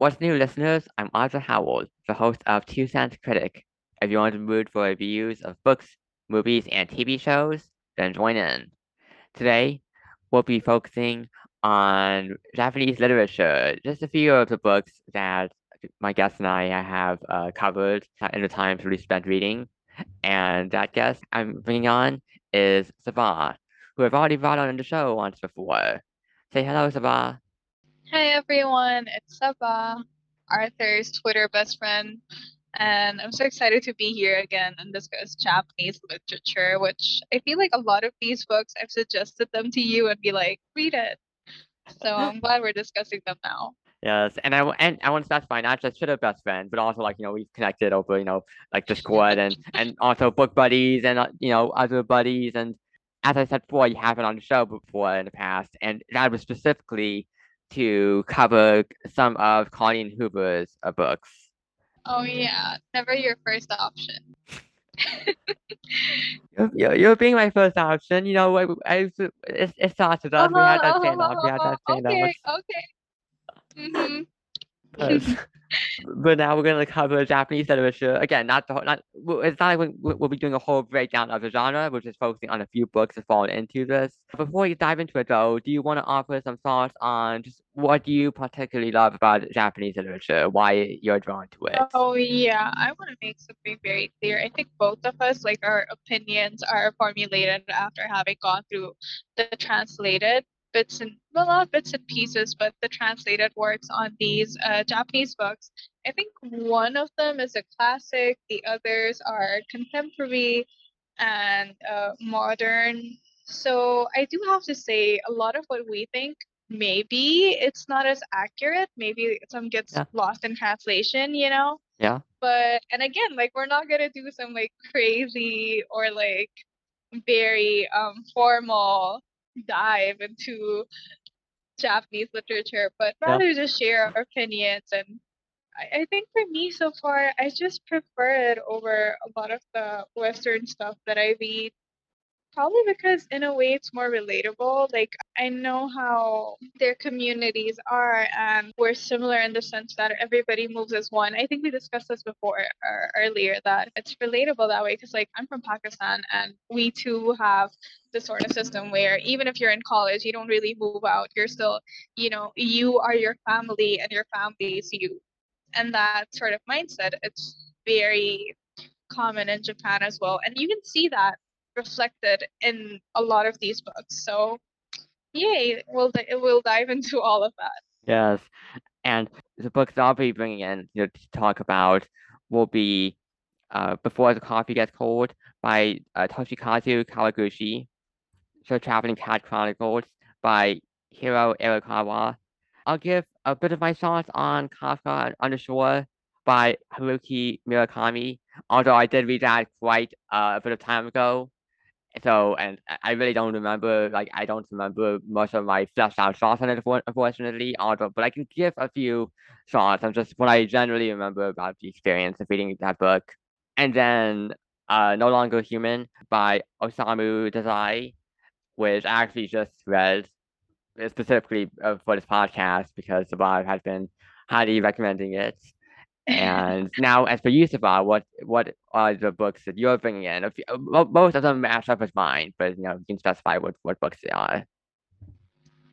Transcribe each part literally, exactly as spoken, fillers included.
What's new, listeners? I'm Arthur Howell, the host of Two Sands Critic. If you're in the mood for reviews of books, movies, and T V shows, then join in. Today, we'll be focusing on Japanese literature, just a few of the books that my guest and I have uh, covered in the time we spent reading. And that guest I'm bringing on is Sabah, who I've already brought on the show once before. Say hello, Sabah. Hi, everyone. It's Sabah, Arthur's Twitter best friend. And I'm so excited to be here again and discuss Japanese literature, which I feel like a lot of these books, I've suggested them to you and be like, read it. So I'm glad we're discussing them now. Yes, and I, and I want to specify not just Twitter best friend, but also, like, you know, we've connected over, you know, like Discord and, and also book buddies and, uh, you know, other buddies. And as I said before, you have been on the show before in the past, and that was specifically to cover some of Colleen Hoover's uh, books. Oh yeah, never your first option. you're, you're being my first option. You know, I, I, it, it started us. Oh, we had that oh, stand up. Oh, we had that stand up. Okay, okay. Mm-hmm. But, but now we're going to cover Japanese literature. Again, not the whole, not, it's not like we'll, we'll be doing a whole breakdown of the genre. We're just focusing on a few books that fall into this. Before you dive into it, though, do you want to offer some thoughts on just what do you particularly love about Japanese literature? Why you're drawn to it? Oh, yeah. I want to make something very clear. I think both of us, like, our opinions are formulated after having gone through the translated bits and well, not bits and pieces, but the translated works on these uh, Japanese books. I think one of them is a classic, the others are contemporary and uh, modern. So I do have to say a lot of what we think, maybe it's not as accurate, maybe some gets yeah. lost in translation, you know? Yeah. But, and again, like, we're not going to do some like crazy or like very um, formal dive into Japanese literature, but rather yeah. just share our opinions. And I, I think for me so far, I just prefer it over a lot of the Western stuff that I read, probably because in a way it's more relatable. Like, I know how their communities are, and we're similar in the sense that everybody moves as one. I think we discussed this before or earlier, that it's relatable that way, because like I'm from Pakistan, and we too have this sort of system where even if you're in college, you don't really move out. You're still, you know, you are your family and your family is you. And that sort of mindset, it's very common in Japan as well. And you can see that reflected in a lot of these books. So yay, we'll, di- we'll dive into all of that. Yes, and the books I'll be bringing in, you know, to talk about will be uh, Before the Coffee Gets Cold by uh, Toshikazu Kawaguchi, so Traveling Cat Chronicles by Hiro Arikawa. I'll give a bit of my thoughts on Kafka on the Shore by Haruki Murakami, although I did read that quite uh, a bit of time ago. So, and I really don't remember, like, I don't remember much of my fleshed out thoughts on it, unfortunately, although, but I can give a few thoughts on just what I generally remember about the experience of reading that book. And then, uh, No Longer Human by Osamu Dazai, which I actually just read specifically for this podcast because Sabah had been highly recommending it. And now, as for you, Sabah, what what are the books that you're bringing in? If you, most of them match up with mine, but you know, you can specify what, what books they are.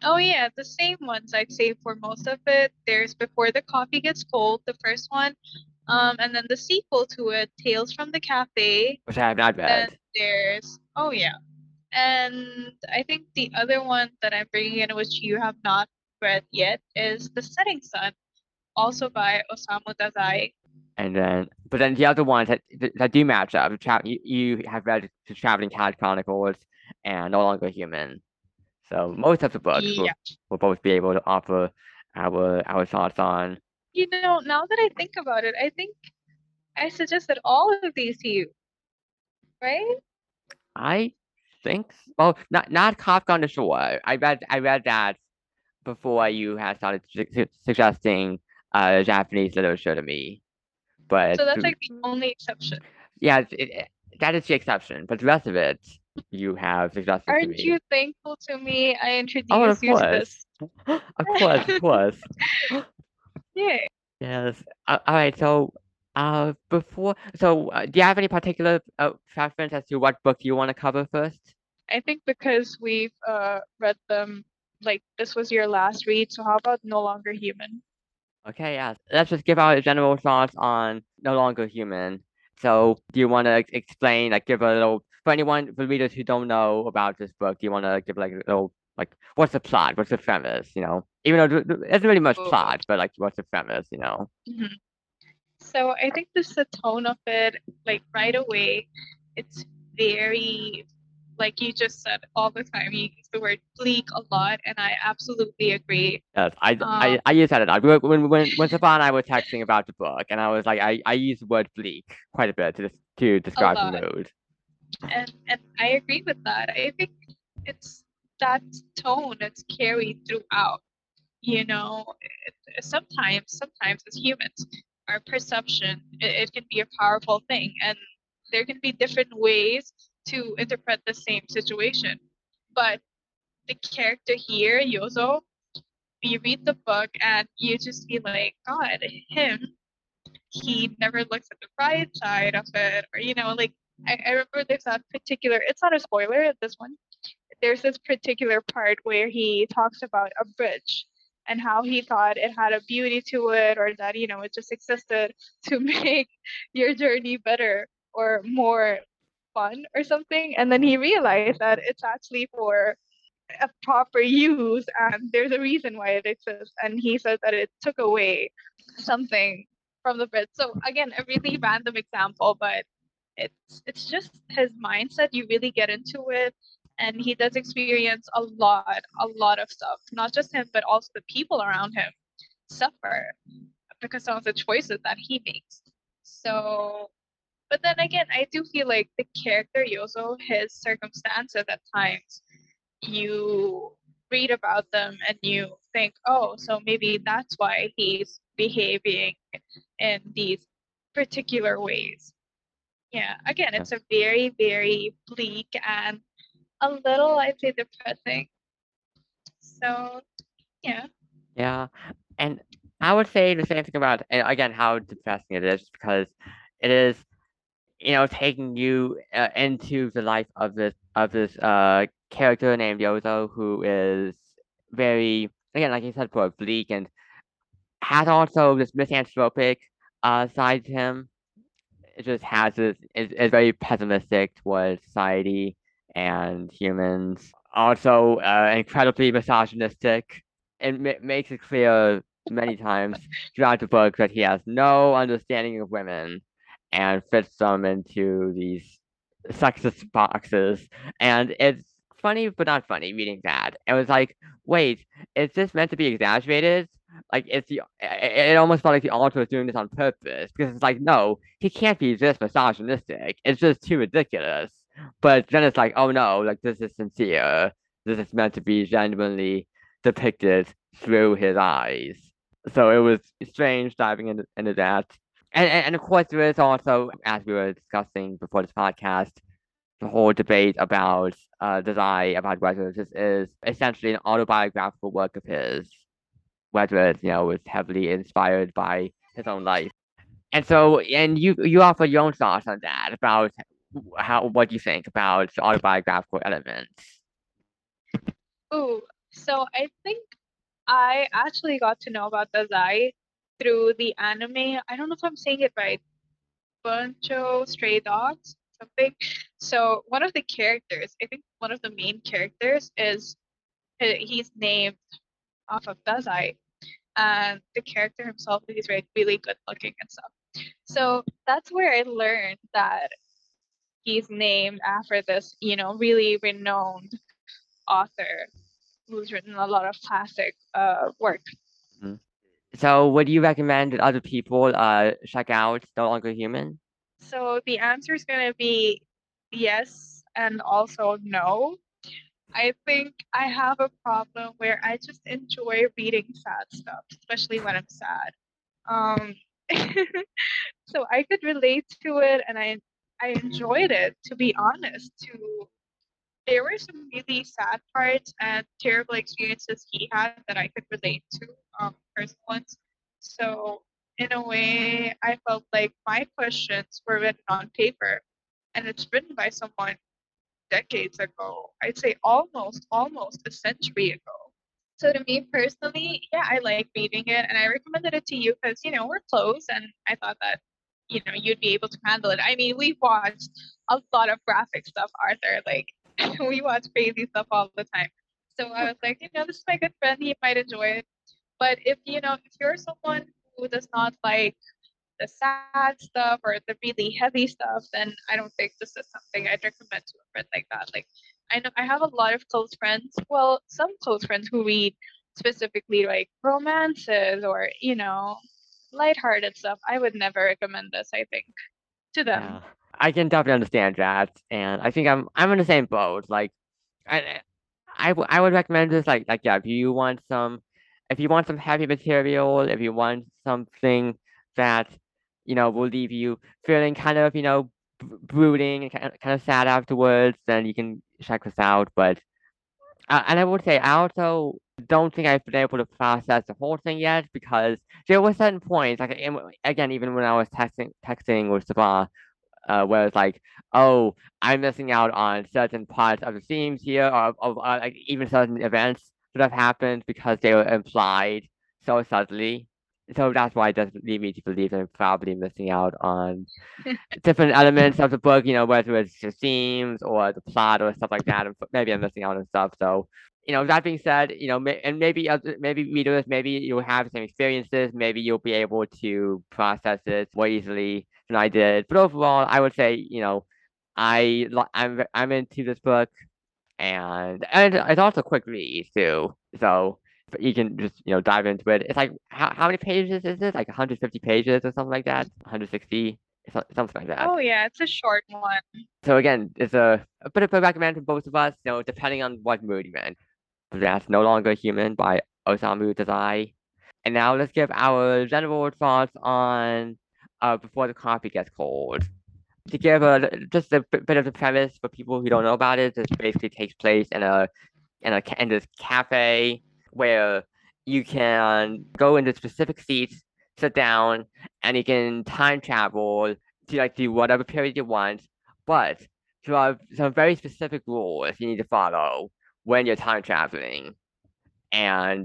Oh yeah, the same ones I'd say for most of it. There's Before the Coffee Gets Cold, the first one, um, and then the sequel to it, Tales from the Cafe, which I have not read. And there's oh yeah, and I think the other one that I'm bringing in, which you have not read yet, is The Setting Sun, also by Osamu Dazai. And then, but then the other ones that, that do match up, tra- you, you have read The Traveling Cat Chronicles and No Longer Human. So most of the books yeah. we'll, we'll both be able to offer our our thoughts on. You know, now that I think about it, I think I suggested all of these to you, right? I think so. Well, not not Kafka on the Shore. I read I read that before you had started su- suggesting Uh, Japanese literature to me, but so that's like the only exception. Yeah, it, it, that is the exception. But the rest of it, you have suggested. Aren't to me. you thankful to me? I introduced oh, you to this. Of course, of course. Yeah. Yes. Uh, all right. So, uh, before, so uh, do you have any particular uh, preference as to what book you want to cover first? I think because we've uh read them, like this was your last read. So how about No Longer Human? Okay. Yeah. Let's just give our general thoughts on No Longer Human. So, do you want to explain, like, give a little for anyone, for readers who don't know about this book? Do you want to give like a little, like, what's the plot? What's the premise? You know, even though there isn't really much plot, but like, what's the premise? You know. Mm-hmm. So I think just the tone of it, like right away, it's very, like you just said, all the time. You use the word bleak a lot, and I absolutely agree. Yes, I um, I, I use that a lot. When when when Safa and I were texting about the book, and I was like, I I use the word bleak quite a bit to to describe the mood. And and I agree with that. I think it's that tone that's carried throughout. You know, it, sometimes, sometimes as humans, our perception, it, it can be a powerful thing, and there can be different ways to interpret the same situation. But the character here, Yozo, you read the book and you just be like, God, him, he never looks at the right side of it. Or, you know, like, I, I remember there's that particular, it's not a spoiler at this one, there's this particular part where he talks about a bridge and how he thought it had a beauty to it, or that, you know, it just existed to make your journey better or more fun or something. And then he realized that it's actually for a proper use and there's a reason why it exists. And he said that it took away something from the bridge. So again, a really random example, but it's it's just his mindset. You really get into it, and he does experience a lot, a lot of stuff. Not just him, but also the people around him suffer because of the choices that he makes. So, but then again, I do feel like the character Yozo, his circumstances at times, you read about them and you think, oh, so maybe that's why he's behaving in these particular ways. Yeah, again, it's a very, very bleak and a little, I'd say, depressing. So, yeah. Yeah, and I would say the same thing about, again, how depressing it is, because it is, you know, taking you uh, into the life of this of this uh character named Yozo, who is very, again, like you said, for bleak, and has also this misanthropic uh side to him. It just has this, is, is very pessimistic towards society and humans. Also, uh, incredibly misogynistic. It ma- makes it clear many times throughout the book that he has no understanding of women and fits them into these sexist boxes. And it's funny, but not funny, reading that. It was like, wait, is this meant to be exaggerated? Like, it's the, it almost felt like the author was doing this on purpose, because it's like, no, he can't be this misogynistic. It's just too ridiculous. But then it's like, oh no, like, this is sincere. This is meant to be genuinely depicted through his eyes. So it was strange diving into, into that. And, and, and of course, there is also, as we were discussing before this podcast, the whole debate about uh, Dazai, about whether this is essentially an autobiographical work of his, whether it, you know, was heavily inspired by his own life. And so, and you you offer your own thoughts on that, about how, what you think about the autobiographical elements. Ooh, so I think I actually got to know about Dazai through the anime. I don't know if I'm saying it right. Bungo Stray Dogs, something. So one of the characters, I think one of the main characters is, he's named off of Dazai, and the character himself is really, really good looking and stuff. So that's where I learned that he's named after this, you know, really renowned author who's written a lot of classic uh, work. Mm-hmm. So would you recommend that other people uh, check out No Longer Human? So the answer is going to be yes and also no. I think I have a problem where I just enjoy reading sad stuff, especially when I'm sad. Um, so I could relate to it, and I I enjoyed it, to be honest. To there were some really sad parts and terrible experiences he had that I could relate to, um, personal ones. So in a way, I felt like my questions were written on paper, and it's written by someone decades ago. I'd say almost, almost a century ago. So to me personally, yeah, I like reading it, and I recommended it to you because, you know, we're close, and I thought that, you know, you'd be able to handle it. I mean, we watched a lot of graphic stuff, Arthur. Like, we watch crazy stuff all the time. So I was like, you know, this is my good friend. He might enjoy it. But if, you know, if you're someone who does not like the sad stuff or the really heavy stuff, then I don't think this is something I'd recommend to a friend like that. Like, I know I have a lot of close friends, well, some close friends who read specifically like romances or, you know, lighthearted stuff. I would never recommend this, I think, to them. Yeah, I can definitely understand that. And I think I'm I'm in the same boat. Like, I, I, w- I would recommend this, like, like, yeah, if you want some, if you want some heavy material, if you want something that, you know, will leave you feeling kind of, you know, brooding and kind of sad afterwards, then you can check this out. But, uh, and I would say, I also don't think I've been able to process the whole thing yet, because there were certain points, like, again, even when I was texting, texting with Sabah, Uh, where it's like, oh, I'm missing out on certain parts of the themes here, or, or, or like even certain events that have happened because they were implied so subtly. So that's why it does lead me to believe that I'm probably missing out on different elements of the book, you know, whether it's the themes or the plot or stuff like that. And maybe I'm missing out on stuff. So, you know, that being said, you know, and maybe maybe readers, maybe you'll have some experiences, maybe you'll be able to process it more easily than I did. But overall, I would say, you know, I I'm I'm into this book, and and it's also a quick read too, so you can just, you know, dive into it. It's like, how how many pages is this? Like one hundred fifty pages or something like that, one hundred sixty, something like that. Oh yeah, it's a short one. So again, it's a, a bit of a recommend for both of us, you know, depending on what mood you're in. That's No Longer Human by Osamu Dazai. And now let's give our general thoughts on Uh, Before the Coffee Gets Cold. To give a, just a b- bit of the premise for people who don't know about it, this basically takes place in a in a in this cafe where you can go into specific seats, sit down, and you can time travel to like do whatever period you want. But there are some very specific rules you need to follow when you're time traveling, and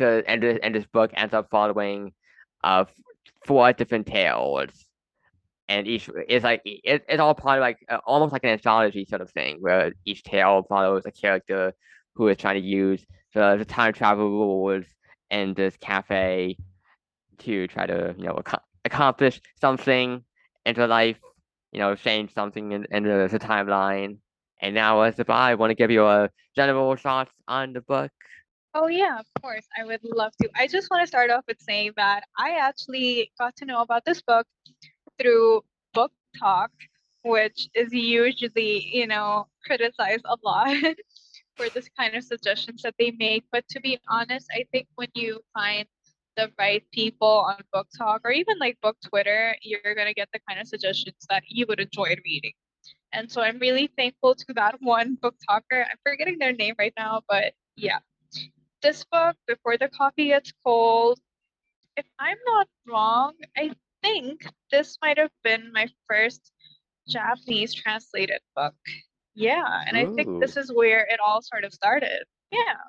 to and this, and this book ends up following of. Uh, four different tales, and each is like it, it's all part of like uh, almost like an anthology sort of thing, where each tale follows a character who is trying to use the, the time travel rules in this cafe to try to, you know, ac- accomplish something in their life, you know, change something in, in the, the timeline. And now, as if I want to give you a general thoughts on the book. Oh, yeah, of course. I would love to. I just want to start off with saying that I actually got to know about this book through BookTok, which is usually, you know, criticized a lot for this kind of suggestions that they make. But to be honest, I think when you find the right people on BookTok or even like Book Twitter, you're going to get the kind of suggestions that you would enjoy reading. And so I'm really thankful to that one BookToker. I'm forgetting their name right now, but yeah. This book, Before the Coffee Gets Cold, if I'm not wrong, I think this might have been my first Japanese translated book. Yeah, and Ooh. I think this is where it all sort of started. Yeah,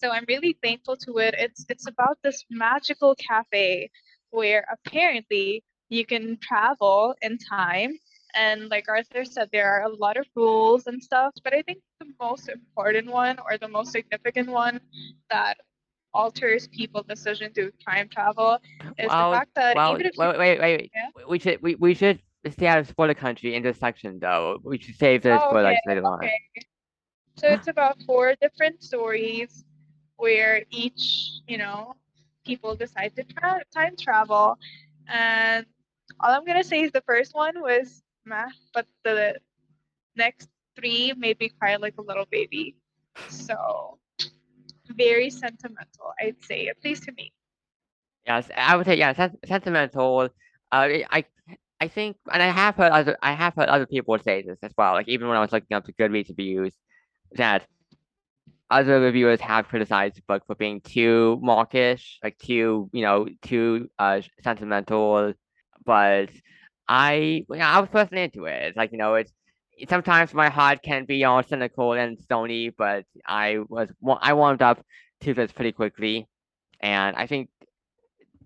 so I'm really thankful to it. It's it's about this magical cafe where apparently you can travel in time. And like Arthur said, there are a lot of rules and stuff, but I think the most important one or the most significant one that alters people's decision to time travel is well, the fact that well, even if well, you... wait, wait, wait. Yeah? We should we, we should stay out of spoiler country in this section, though. We should save this oh, for okay, like later on. Okay. So it's about four different stories where each, you know, people decide to tra- time travel, and all I'm gonna say is the first one was meh, but the next three made me cry like a little baby. So very sentimental, I'd say, at least to me. Yes, I would say yeah, sen- sentimental. Uh, I I think, and I have heard other I have heard other people say this as well. Like even when I was looking up the Goodreads reviews, that other reviewers have criticized the book for being too mawkish, like too, you know, too uh, sentimental. But I, you know, I was personally into it. It's like, you know, it's sometimes my heart can be all cynical and stony, but I was, I warmed up to this pretty quickly, and I think,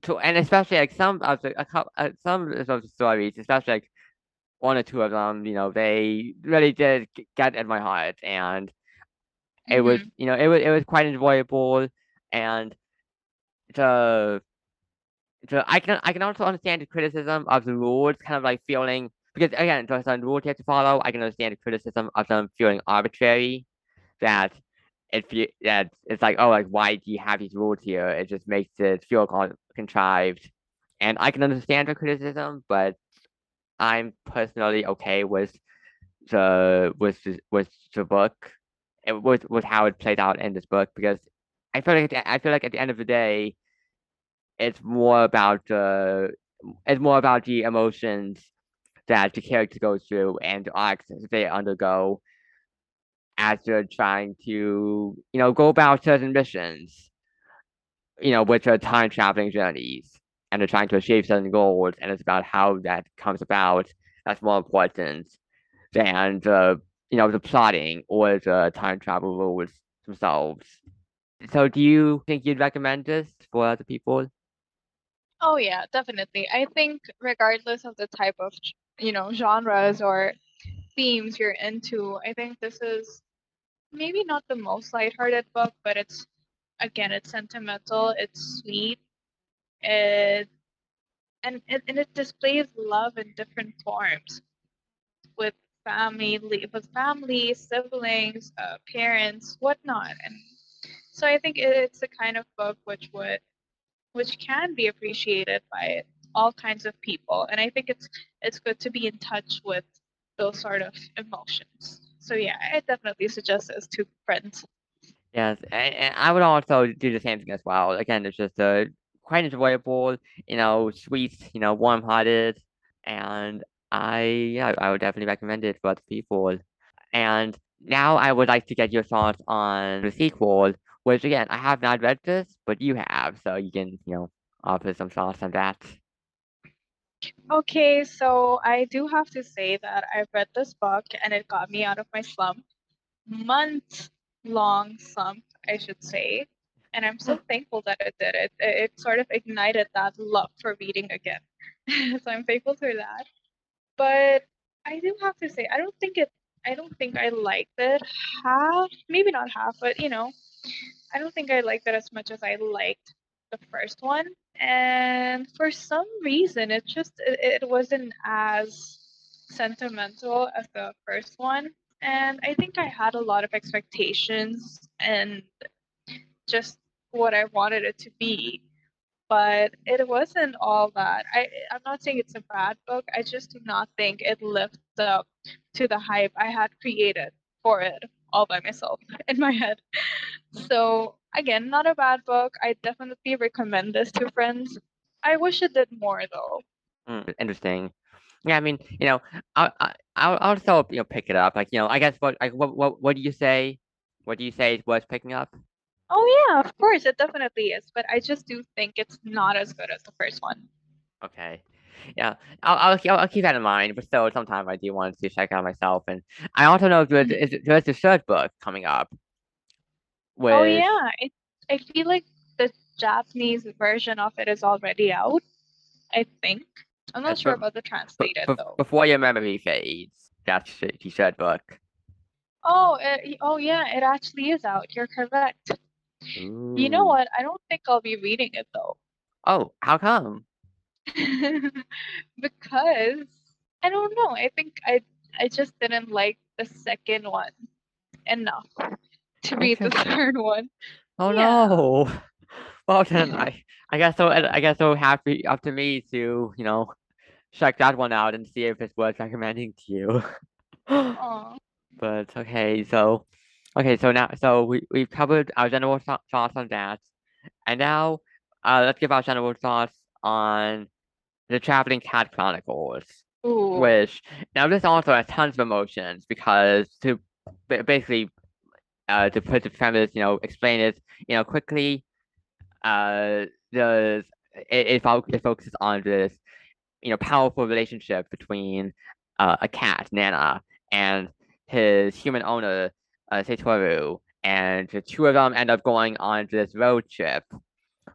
to, and especially like some of the, a couple, uh, some of the stories, especially like one or two of them, you know, they really did get at my heart, and it mm-hmm. was, you know, it was it was quite enjoyable, and the the I can I can also understand the criticism of the rules, kind of like feeling, because again, there's some rules you have to follow. I can understand the criticism of them feeling arbitrary, that it fe- that it's like, oh, like why do you have these rules here? It just makes it feel contrived, and I can understand the criticism, but I'm personally okay with the with the, with the book. It was was how it played out in this book, because I feel like I feel like at the end of the day, it's more about the uh, it's more about the emotions that the character goes through and the arcs that they undergo as they're trying to, you know, go about certain missions, you know, which are time traveling journeys, and they're trying to achieve certain goals, and it's about how that comes about. That's more important than the uh, you know, the plotting or the time travel rules themselves. So do you think you'd recommend this for other people? Oh yeah, definitely. I think regardless of the type of, you know, genres or themes you're into, I think this is maybe not the most lighthearted book, but it's, again, it's sentimental, it's sweet, it, and, and it displays love in different forms with family, with family, siblings, uh, parents, whatnot. And so I think it's the kind of book which would, which can be appreciated by all kinds of people. And I think it's it's good to be in touch with those sort of emotions. So yeah, I definitely suggest this to friends. Yes, and, and I would also do the same thing as well. Again, it's just a quite enjoyable, you know, sweet, you know, warm-hearted, and I yeah, I would definitely recommend it for other people. And now I would like to get your thoughts on the sequel, which again, I have not read this, but you have, so you can, you know, offer some thoughts on that. Okay, so I do have to say that I've read this book and it got me out of my slump, month-long slump, I should say. And I'm so thankful that it did it. It sort of ignited that love for reading again. So I'm thankful for that. But I do have to say, I don't think it, I don't think I liked it half, maybe not half, but you know, I don't think I liked it as much as I liked the first one. And for some reason, it just, it, it wasn't as sentimental as the first one. And I think I had a lot of expectations and just what I wanted it to be. But it wasn't all that. I, I'm not saying it's a bad book. I just do not think it lived up to the hype I had created for it all by myself in my head. So again, not a bad book. I definitely recommend this to friends. I wish it did more though. Mm, interesting. Yeah, I mean, you know, I'll I'll also, you know, pick it up. Like, you know, I guess what like what what what do you say? What do you say is worth picking up? Oh yeah, of course, it definitely is. But I just do think it's not as good as the first one. Okay, yeah, I'll I'll, I'll keep that in mind. But still, sometimes I do want to check out myself, and I also know there's there's a third book coming up. With... Oh yeah, it, I feel like the Japanese version of it is already out. I think I'm not that's sure be- about the translated be- though. Before Your Memory Fades, that's the third book. Oh, it, oh yeah, it actually is out. You're correct. Ooh. You know what? I don't think I'll be reading it though. Oh, how come? Because I don't know. I think I I just didn't like the second one enough to read okay. the third one. Oh yeah. no! Well then, I I guess so. I guess so. Happy up to me to, you know, check that one out and see if it's worth recommending to you. Aww. But okay, so. Okay, so now, so we, we've covered our general th- thoughts on that. And now, uh, let's give our general thoughts on The Traveling Cat Chronicles. Ooh. Which, now this also has tons of emotions because to b- basically uh, to put the premise, you know, explain it, you know, quickly. Uh, the it, it, fo- it focuses on this, you know, powerful relationship between uh, a cat, Nana, and his human owner, uh, Satoru, and the two of them end up going on this road trip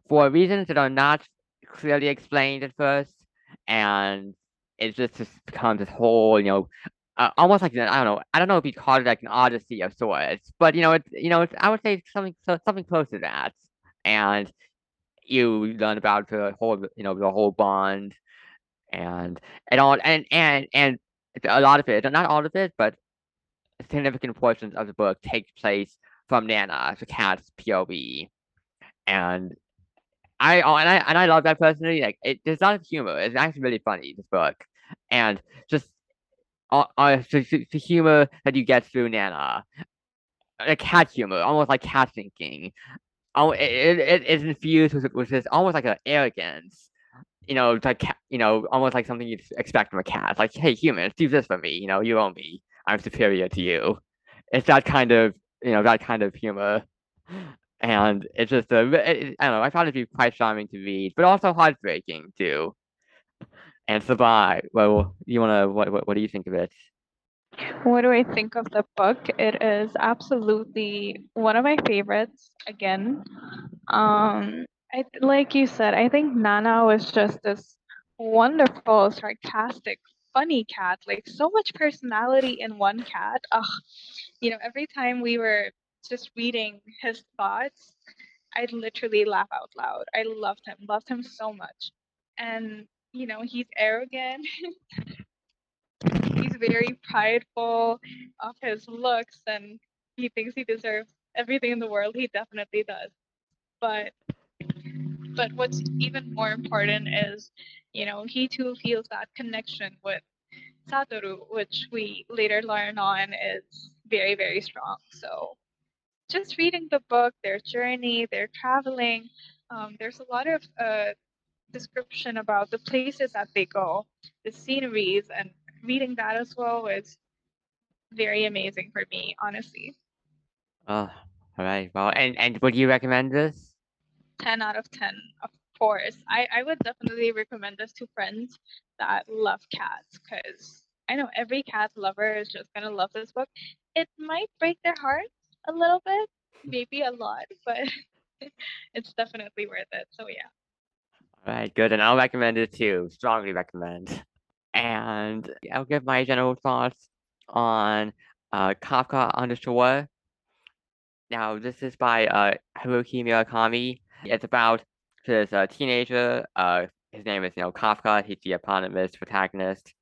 for reasons that are not clearly explained at first, and it just, just becomes this whole, you know, uh, almost like, I don't know, I don't know if you'd call it like an odyssey of sorts, but, you know, it's, you know, it's, I would say something something close to that, and you learn about the whole, you know, the whole bond, and and all, and and and a lot of it, not all of it, but significant portions of the book take place from Nana, the cat's P O V, and I oh, and I and I love that personally. Like, it, there's a lot of humor. It's actually really funny, this book, and just uh, uh, the, the humor that you get through Nana, the cat humor, almost like cat thinking. Oh, it, it it's infused with with this almost like an arrogance, you know, like, you know, almost like something you'd expect from a cat. Like, hey, humans, do this for me. You know, you owe me. I'm superior to you. It's that kind of, you know, that kind of humor, and it's just a, it, I don't know, I found it to be quite charming to read, but also heartbreaking too. And Sabai, well, you wanna, what, what, what do you think of it? What do I think of the book? It is absolutely one of my favorites. Again, um, I, like you said, I think Nana was just this wonderful, sarcastic, funny cat, like so much personality in one cat. Ugh. You know, every time we were just reading his thoughts, I'd literally laugh out loud. I loved him, loved him so much. And, you know, he's arrogant. He's very prideful of his looks, and he thinks he deserves everything in the world. He definitely does. But but what's even more important is, you know, he too feels that connection with Satoru, which we later learn on is very, very strong. So just reading the book, their journey, their traveling, um, there's a lot of uh, description about the places that they go, the sceneries, and reading that as well was very amazing for me, honestly. Oh, all right. Well, and, and would you recommend this? ten out of ten, of course. I, I would definitely recommend this to friends that love cats, because I know every cat lover is just going to love this book. It might break their heart a little bit, maybe a lot, but it's definitely worth it. So, yeah. All right, good. And I'll recommend it too. Strongly recommend. And I'll give my general thoughts on uh, Kafka on the Shore. Now, this is by uh, Haruki Murakami. It's about this uh, teenager. Uh, his name is, you know, Kafka. He's the eponymous protagonist,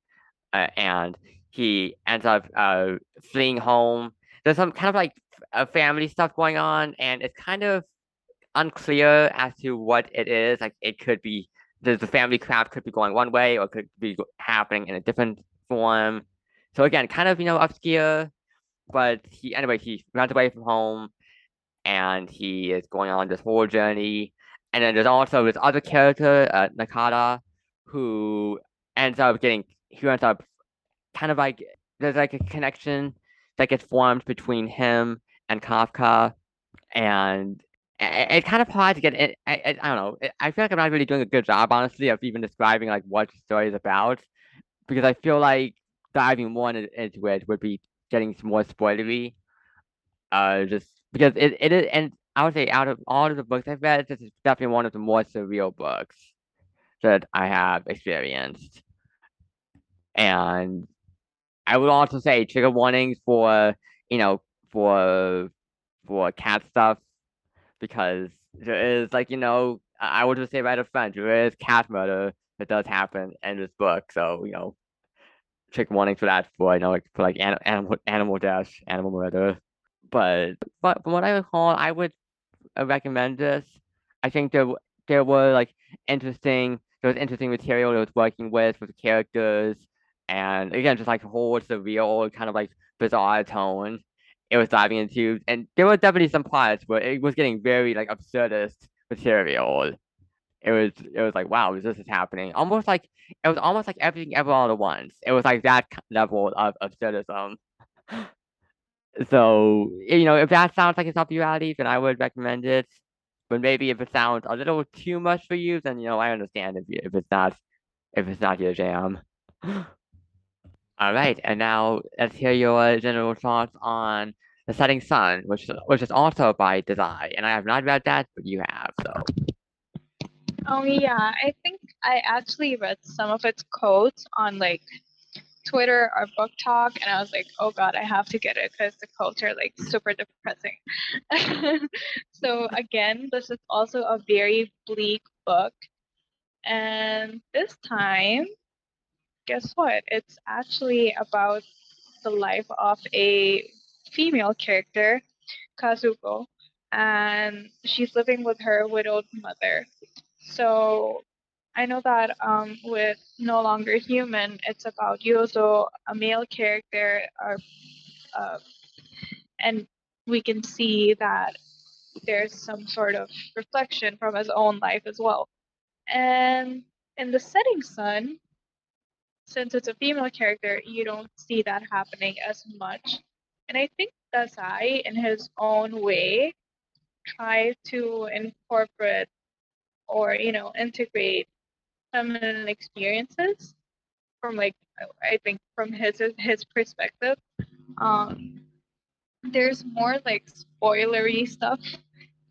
uh, and he ends up uh, fleeing home. There's some kind of like uh, family stuff going on, and it's kind of unclear as to what it is. Like, it could be the family crap could be going one way, or could be happening in a different form. So again, kind of, you know, obscure. But he anyway, he runs away from home, and he is going on this whole journey. And then there's also this other character, uh, Nakata, who ends up getting, who ends up kind of like, there's like a connection that gets formed between him and Kafka, and it's kind of hard to get it. I, I, I don't know. It, I feel like I'm not really doing a good job, honestly, of even describing like what the story is about, because I feel like diving more into it would be getting more spoilery. Uh, just because it, it is, and I would say out of all of the books I've read, this is definitely one of the more surreal books that I have experienced. And I would also say trigger warnings for, you know, for for cat stuff. Because there is, like, you know, I would just say right up front, there is cat murder that does happen in this book. So, you know, trick warnings for that, for, you know, like, for, like, an- animal animal death, animal murder. But, but from what I recall, I would recommend this. I think there there were, like, interesting, there was interesting material it was working with, with the characters. And, again, just, like, the whole surreal, kind of, like, bizarre tone it was diving into, and there were definitely some parts where it was getting very like absurdist material. It was, it was like, wow, this is happening. Almost like, it was almost like Everything Ever All at Once. It was like that level of absurdism. So, you know, if that sounds like it's up your alley, then I would recommend it. But maybe if it sounds a little too much for you, then, you know, I understand if you, if it's not if it's not your jam. All right, and now let's hear your general thoughts on The Setting Sun, which which is also by Dazai, and I have not read that, but you have, so. Oh yeah, I think I actually read some of its quotes on like Twitter or BookTok, and I was like, oh god, I have to get it because the quotes are like super depressing. So again, this is also a very bleak book, and this time, guess what? It's actually about the life of a female character, Kazuko, and she's living with her widowed mother. So I know that um, with No Longer Human, it's about Yozo, a male character, or, uh, and we can see that there's some sort of reflection from his own life as well. And in The Setting Sun, since it's a female character, you don't see that happening as much. And I think Dazai, in his own way, tried to incorporate or, you know, integrate feminine experiences from, like, I think from his his perspective. Um, there's more, like, spoilery stuff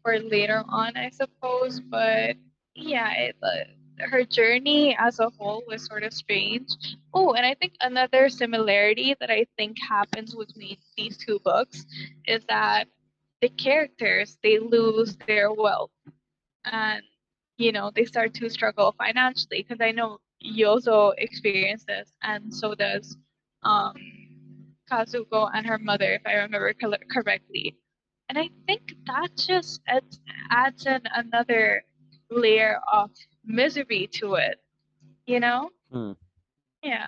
for later on, I suppose. But, yeah, it, uh, her journey as a whole was sort of strange. Oh, and I think another similarity that I think happens with me, these two books, is that the characters, they lose their wealth. And you know, they start to struggle financially, because I know Yozo experienced this, and so does um, Kazuko and her mother, if I remember correctly. And I think that just adds, adds in another layer of misery to it, you know? Hmm. Yeah.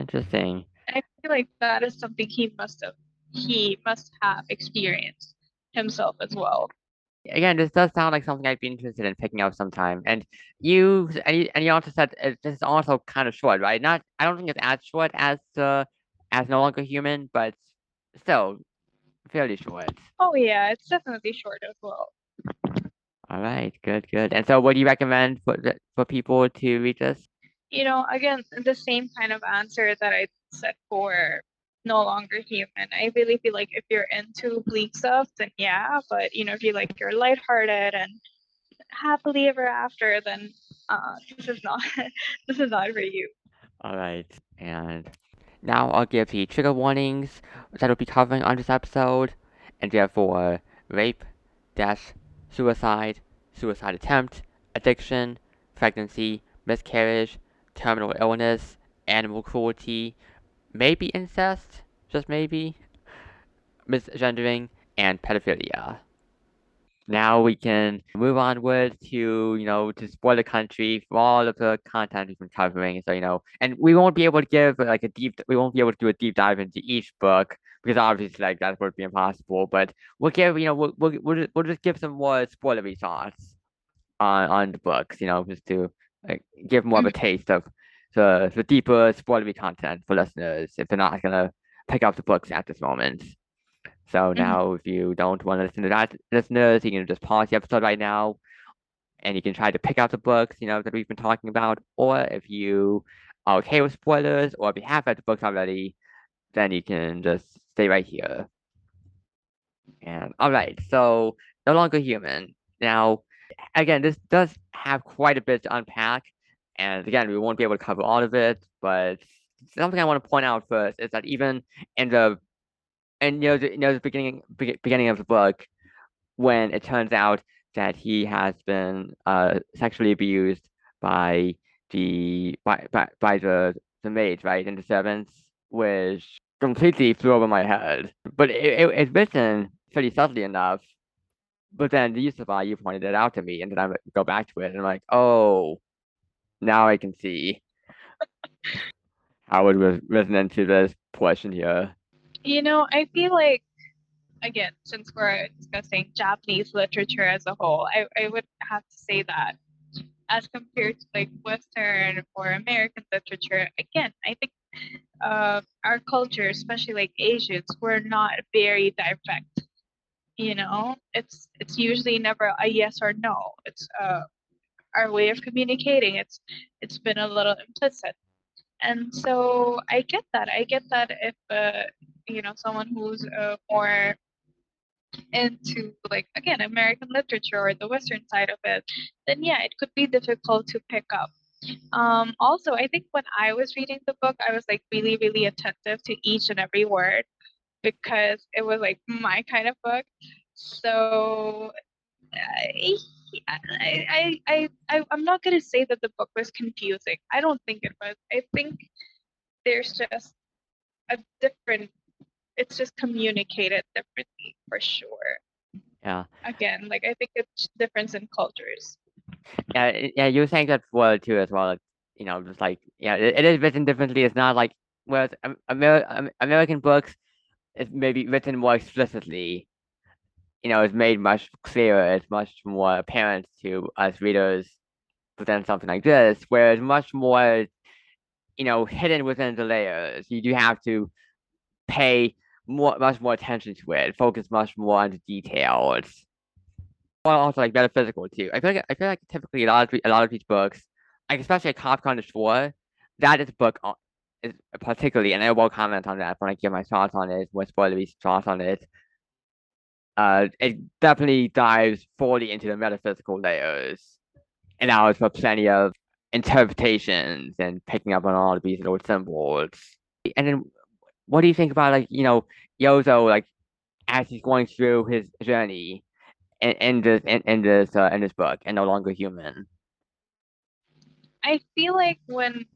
Interesting. I feel like that is something he must have, he must have experienced himself as well. Again, this does sound like something I'd be interested in picking up sometime. And you, and you, and you also said it, this is also kind of short, right? Not, I don't think it's as short as uh, as No Longer Human, but still fairly short. Oh yeah, it's definitely short as well. All right, good, good. And so, what do you recommend for for people to read this? You know, again, the same kind of answer that I said for No Longer Human. I really feel like if you're into bleak stuff, then yeah, but you know, if you like you're lighthearted and happily ever after, then uh this is not this is not for you. All right, and now I'll give the trigger warnings that we'll be covering on this episode, and therefore rape, death, suicide, suicide attempt, addiction, pregnancy, miscarriage, terminal illness, animal cruelty, maybe incest, just maybe, misgendering, and pedophilia. Now we can move onward to, you know, to spoil the country for all of the content we've been covering. So, you know, and we won't be able to give like a deep, we won't be able to do a deep dive into each book, because obviously like that would be impossible, but we'll give, you know, we'll, we'll, we'll, just, we'll just give some more spoilery thoughts on, on the books, you know, just to like, give more of a taste of The, the deeper spoilery content for listeners if they're not going to pick up the books at this moment. So mm-hmm. Now if you don't want to listen to that, listeners, you can just pause the episode right now and you can try to pick up the books, you know, that we've been talking about. Or if you are okay with spoilers, or if you have read the books already, then you can just stay right here. And all right, so No Longer Human. Now, again, this does have quite a bit to unpack. And again, we won't be able to cover all of it, but something I want to point out first is that even in the, and you know, the, you know, the beginning be, beginning of the book, when it turns out that he has been uh, sexually abused by the by, by by the the maid, right, and the servants, which completely flew over my head. But it, it, it's written pretty subtly enough. But then the Yusufa, you pointed it out to me, and then I go back to it, and I'm like, oh. Now I can see how it was written into this portion here. You know, I feel like, again, since we're discussing Japanese literature as a whole, I, I would have to say that as compared to like Western or American literature, again, I think uh, our culture, especially like Asians, we're not very direct. You know, it's it's usually never a yes or no. It's uh, our way of communicating. It's it's been a little implicit, and so I get that. I get that if uh, you know, someone who's uh, more into, like, again, American literature or the Western side of it, then yeah, it could be difficult to pick up. Um, also, I think when I was reading the book, I was like really, really attentive to each and every word, because it was like my kind of book. So I, I, I, I, I'm not gonna say that the book was confusing. I don't think it was. I think there's just a different. It's just communicated differently, for sure. Yeah. Again, like, I think it's difference in cultures. Yeah, yeah, you were saying that well too, as well. You know, just like, yeah, it, it is written differently. It's not like, whereas Amer- American books, it's maybe written more explicitly. You know, it's made much clearer. It's much more apparent to us readers within something like this, where it's much more, you know, hidden within the layers. You do have to pay more, much more attention to it. Focus much more on the details. Well, also like metaphysical too. I feel like I feel like typically a lot of a lot of these books, like especially a Kafka on the Shore, that is a book on, is particularly, and I will comment on that when I give my thoughts on it, more spoilery thoughts on it. Uh, it definitely dives fully into the metaphysical layers, and allows for plenty of interpretations and picking up on all of these little symbols. And then, what do you think about, like, you know, Yozo, like, as he's going through his journey in, in this in, in this uh, in this book, and No Longer Human? I feel like when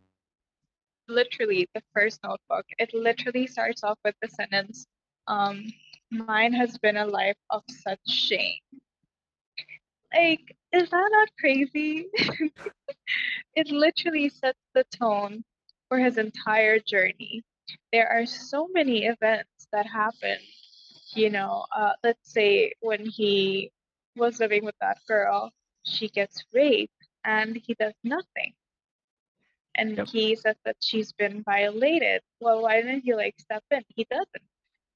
literally the first notebook, it literally starts off with the sentence, um, "Mine has been a life of such shame." Like, is that not crazy? It literally sets the tone for his entire journey. There are so many events that happen, you know, uh, let's say when he was living with that girl, she gets raped and he does nothing. And yep. He says that she's been violated. Well, why didn't he like step in? He doesn't.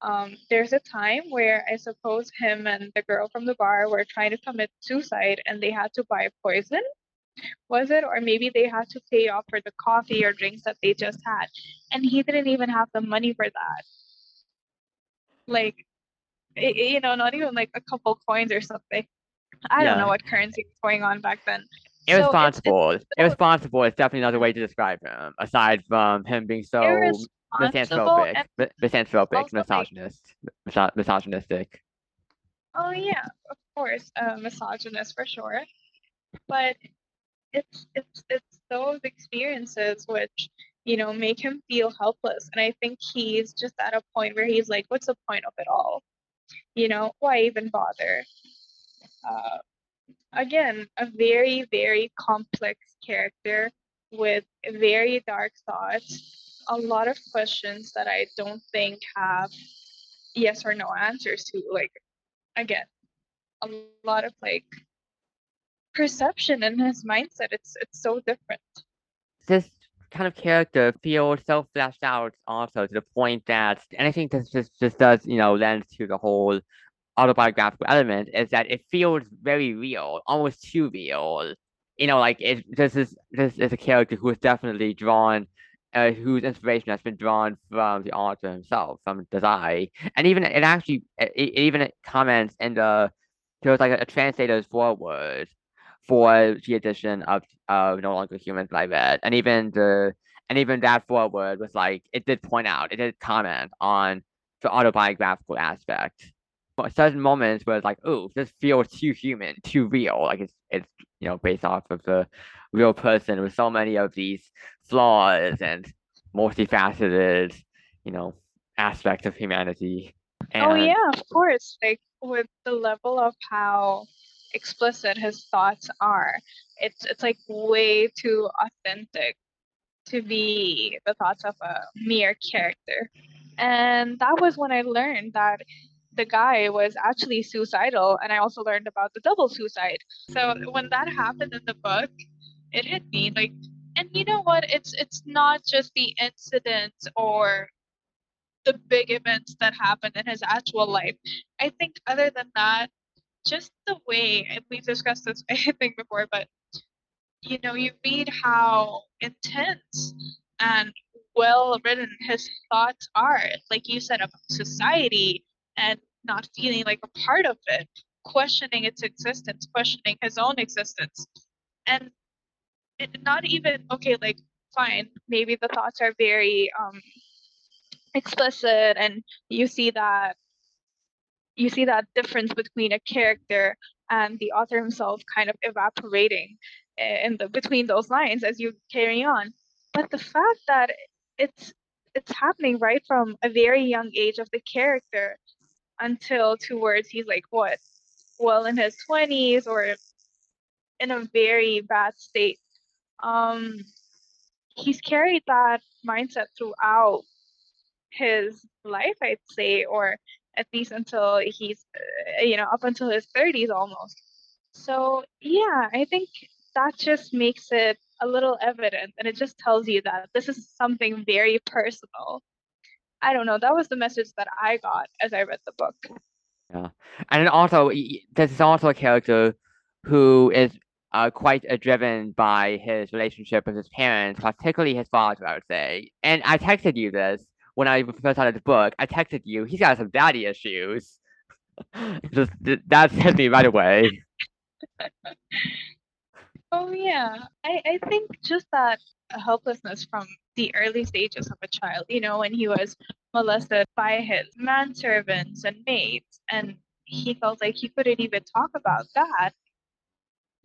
Um, there's a time where I suppose him and the girl from the bar were trying to commit suicide and they had to buy poison. Was it? Or maybe they had to pay off for the coffee or drinks that they just had, and he didn't even have the money for that. Like, it, you know, not even like a couple coins or something. I yeah. don't know what currency was going on back then. Irresponsible. So it's, it's, irresponsible is definitely another way to describe him, aside from him being so misanthropic, misanthropic, misogynist, like, misogynistic. Oh yeah, of course, uh, misogynist for sure. But it's it's it's those experiences which, you know, make him feel helpless. And I think he's just at a point where he's like, what's the point of it all? You know, why even bother? Uh, again, a very, very complex character with very dark thoughts, a lot of questions that I don't think have yes or no answers to. Like, again, a lot of like perception and his mindset, it's it's so different. This kind of character feels so fleshed out also, to the point that, and I think this just this does, you know, lend to the whole autobiographical element, is that it feels very real, almost too real. You know, like, it this is this is a character who is definitely drawn, uh, whose inspiration has been drawn from the author himself, from Dazai. And even it actually it, it even comments in the there's like a, a translator's foreword for the edition of uh, No Longer Human that I read. And even the and even that foreword was like, it did point out, it did comment on the autobiographical aspect. But certain moments where it's like, oh, this feels too human, too real. Like, it's it's you know, based off of the real person with so many of these flaws and multifaceted, you know, aspects of humanity. And oh yeah, of course. Like, with the level of how explicit his thoughts are, it's it's like way too authentic to be the thoughts of a mere character. And that was when I learned that the guy was actually suicidal, and I also learned about the double suicide. So when that happened in the book, it hit me, like, And you know what? It's it's not just the incidents or the big events that happened in his actual life. I think other than that, just the way, and we've discussed this I think before, but you know, you read how intense and well written his thoughts are, like you said, about society and not feeling like a part of it, questioning its existence, questioning his own existence. And it, not even, okay, like, fine, maybe the thoughts are very um, explicit, and you see that you see that difference between a character and the author himself kind of evaporating in the between those lines as you carry on. But the fact that it's it's happening right from a very young age of the character until towards he's like what, well in his twenties or in a very bad state. Um, he's carried that mindset throughout his life, I'd say, or at least until he's, you know, up until his thirties almost. So yeah, I think that just makes it a little evident, and it just tells you that this is something very personal. I don't know, that was the message that I got as I read the book. Yeah, and also there's also a character who is uh, quite uh, driven by his relationship with his parents, particularly his father, I would say. And I texted you this when I first started the book. I texted you, he's got some daddy issues. Just, that hit me right away. Oh yeah, I, I think just that helplessness from the early stages of a child, you know, when he was molested by his manservants and maids, and he felt like he couldn't even talk about that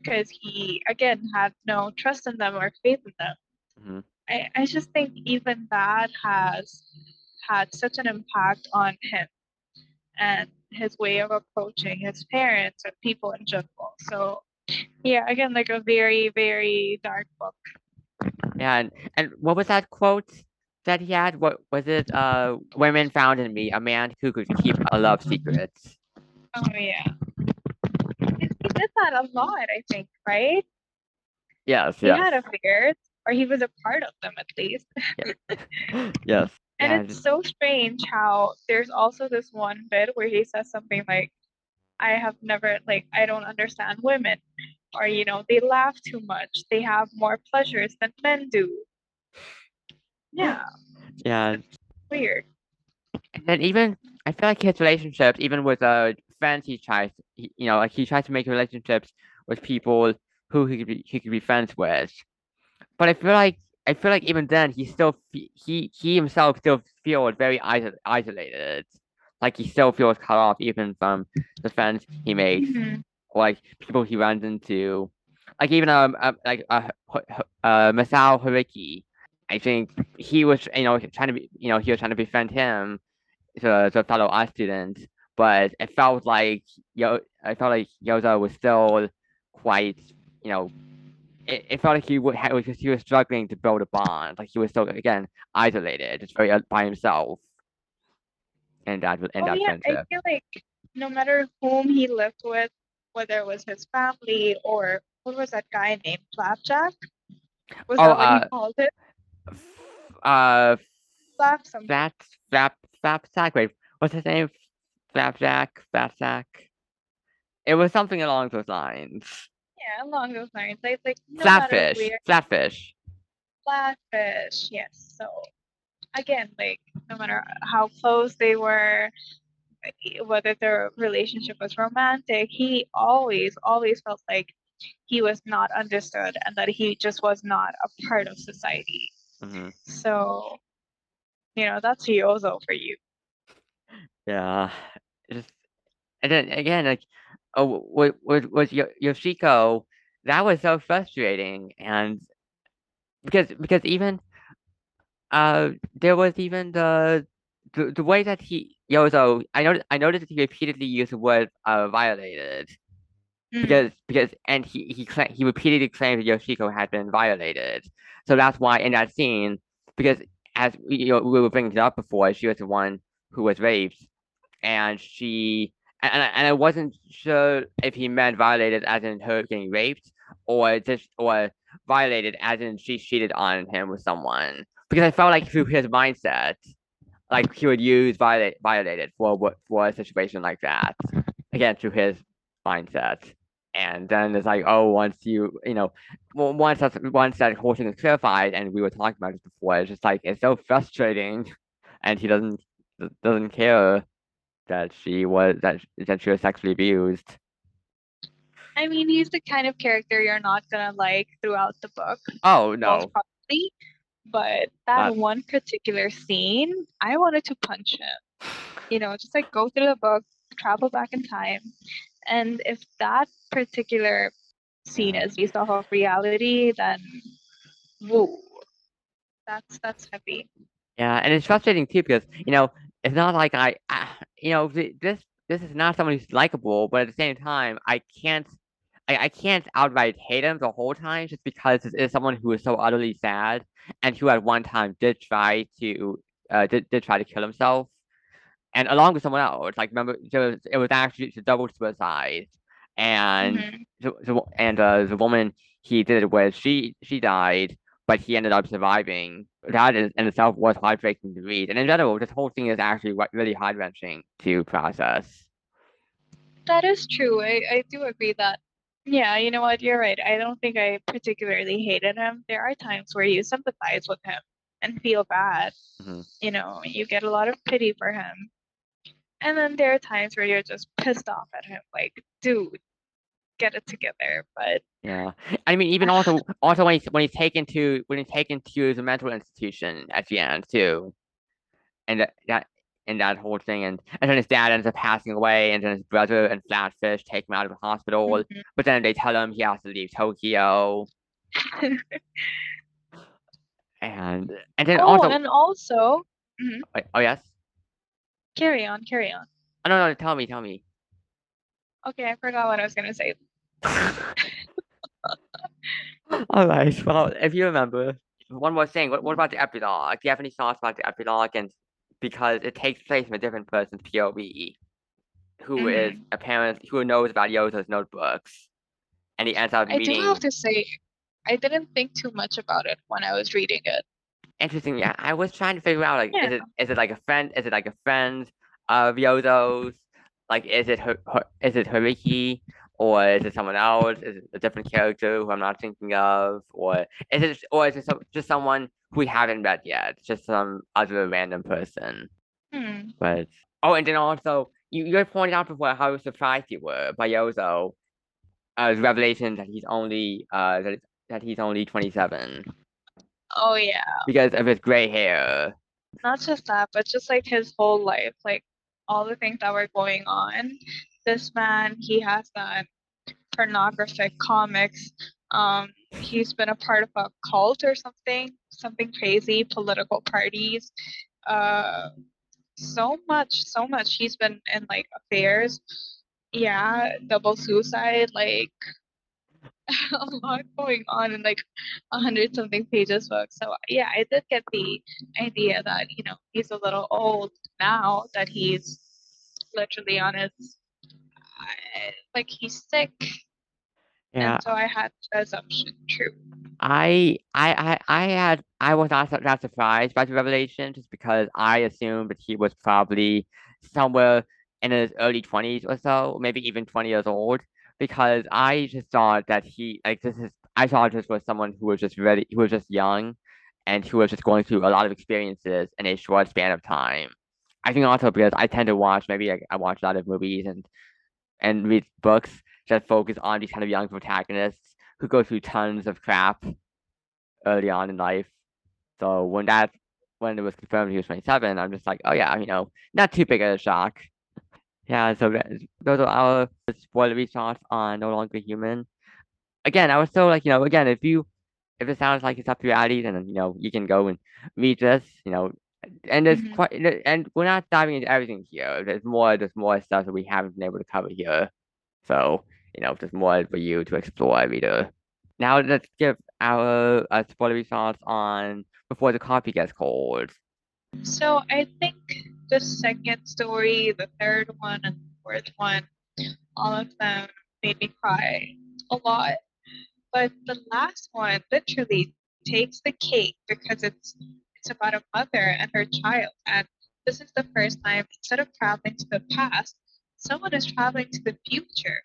because he, again, had no trust in them or faith in them. Mm-hmm. I, I just think even that has had such an impact on him and his way of approaching his parents and people in general. So yeah, again, like a very, very dark book. Yeah, and, and what was that quote that he had? What was it? Uh, women found in me a man who could keep a love secret. Oh yeah, he did that a lot, I think, right? Yes, yes. He had affairs, or he was a part of them at least. Yes. Yes. And yeah, it's just so strange how there's also this one bit where he says something like, I have never, like, I don't understand women, or, you know, they laugh too much. They have more pleasures than men do. Yeah. Yeah. It's weird. And then even, I feel like his relationships, even with uh, friends he tries, he, you know, like he tries to make relationships with people who he could be, he could be friends with. But I feel like, I feel like even then, he still, he, he himself still feels very isol- isolated. Like, he still feels cut off even from the friends he makes, mm-hmm. or, like, people he runs into. Like, even, um, uh, like, uh, uh, Masao Haruki, I think he was, you know, trying to be, you know, he was trying to befriend him as a fellow art student, but it felt like, Yo, I felt like Yozo was still quite, you know, it, it felt like he, would, it was just, he was struggling to build a bond. Like, he was still, again, isolated, just very by himself. And that, and oh, that yeah. I feel like no matter whom he lived with, whether it was his family or what was that guy named, Flapjack? Was oh, that what uh, he called it? Uh, Flap something. Flap, flap, flapsack. Wait, what's his name? Flapjack, flapsack. It was something along those lines. Yeah, along those lines. Like, like no Flatfish. Where, Flatfish. Flatfish. Yes. So. Again, like, no matter how close they were, whether their relationship was romantic, he always, always felt like he was not understood and that he just was not a part of society. Mm-hmm. So, you know, that's Yozo for you. Yeah. Just, and then, again, like, oh, was, was Yoshiko, that was so frustrating. And because because even... Uh, there was even the, the the way that he Yozo. I noticed. I noticed that he repeatedly used the word uh, "violated," mm. because because and he he cl- he repeatedly claimed that Yoshiko had been violated. So that's why in that scene, because as you know, we were bringing it up before, she was the one who was raped, and she and and I, and I wasn't sure if he meant violated as in her getting raped or just or violated, as in she cheated on him with someone. Because I felt like through his mindset, like he would use violate, violated for for a situation like that. Again, through his mindset. And then it's like, oh, once you, you know, once that's, once that whole thing is clarified, and we were talking about it before, it's just like, it's so frustrating, and he doesn't doesn't care that she was that that she was sexually abused. I mean, he's the kind of character you're not gonna like throughout the book. Oh no, probably. But that uh, one particular scene, I wanted to punch him. You know, just like go through the book, travel back in time. And if that particular scene is based off of reality, then woo, that's that's heavy. Yeah, and it's frustrating too because, you know, it's not like I, I you know, this this is not someone who's likable, but at the same time, I can't, I, I can't outright hate him the whole time just because this is someone who is so utterly sad and who at one time did try to, uh, did, did try to kill himself. And along with someone else, like remember, so it was actually a double suicide, and mm-hmm. so, so, and uh, the woman he did it with, she she died, but he ended up surviving. That is, in itself was heartbreaking to read, and in general, this whole thing is actually really heart wrenching to process. That is true. I, I do agree that. Yeah, you know what? You're right. I don't think I particularly hated him. There are times where you sympathize with him and feel bad. Mm-hmm. You know, you get a lot of pity for him. And then there are times where you're just pissed off at him, like, dude, get it together. But yeah, I mean, even also, also when he's when he's taken to when he's taken to the mental institution at the end too, and that, that and that whole thing, and, and then his dad ends up passing away, and then his brother and Flatfish take him out of the hospital, mm-hmm. but then they tell him he has to leave Tokyo. and and then oh, also and also mm-hmm. oh, oh yes. Carry on, carry on. Oh, no, no, tell me, tell me. Okay, I forgot what I was going to say. All right, well, if you remember, one more thing. What, what about the epilogue? Do you have any thoughts about the epilogue? And because it takes place from a different person's P O V, who mm-hmm. is a parent who knows about Yozo's notebooks, and he ends up I meeting... I do have to say, I didn't think too much about it when I was reading it. Interesting. Yeah, I was trying to figure out like, yeah. is it is it like a friend? Is it like a friend of Yozo's? Like, is it her, her? Is it Haruki, or is it someone else? Is it a different character who I'm not thinking of, or is it or is it some, just someone we haven't met yet? Just some other random person. Hmm. But oh, and then also you you had pointed out before how surprised you were by Yozo, uh, the revelation that he's only uh that that he's only twenty-seven. Oh yeah, because of his gray hair. Not just that, but just like his whole life, like all the things that were going on. This man, he has done pornographic comics. Um, he's been a part of a cult or something, something crazy, political parties. Uh, so much, so much. He's been in like affairs. Yeah, double suicide, like. A lot going on in like a hundred something pages book. So yeah, I did get the idea that, you know, he's a little old now, that he's literally on his uh, like he's sick. Yeah. And so I had the assumption true. I I I I had I was not that surprised by the revelation just because I assumed that he was probably somewhere in his early twenties or so, maybe even twenty years old. Because I just thought that he like this is I thought this was someone who was just ready who was just young and who was just going through a lot of experiences in a short span of time. I think also because I tend to watch maybe like, I watch a lot of movies and and read books that focus on these kind of young protagonists who go through tons of crap early on in life. So when that when it was confirmed he was twenty-seven, I'm just like, oh yeah, you know, not too big of a shock. Yeah, so those are our spoilery thoughts on No Longer Human. Again, I was so like, you know, again, if you, if it sounds like it's up your alley, then, you know, you can go and read this, you know, and there's mm-hmm. quite, and we're not diving into everything here. There's more, there's more stuff that we haven't been able to cover here. So, you know, there's more for you to explore, reader. Now let's give our uh, spoilery thoughts on Before the Coffee Gets Cold. So I think the second story, the third one, and the fourth one, all of them made me cry a lot. But the last one literally takes the cake because it's it's about a mother and her child. And this is the first time, instead of traveling to the past, someone is traveling to the future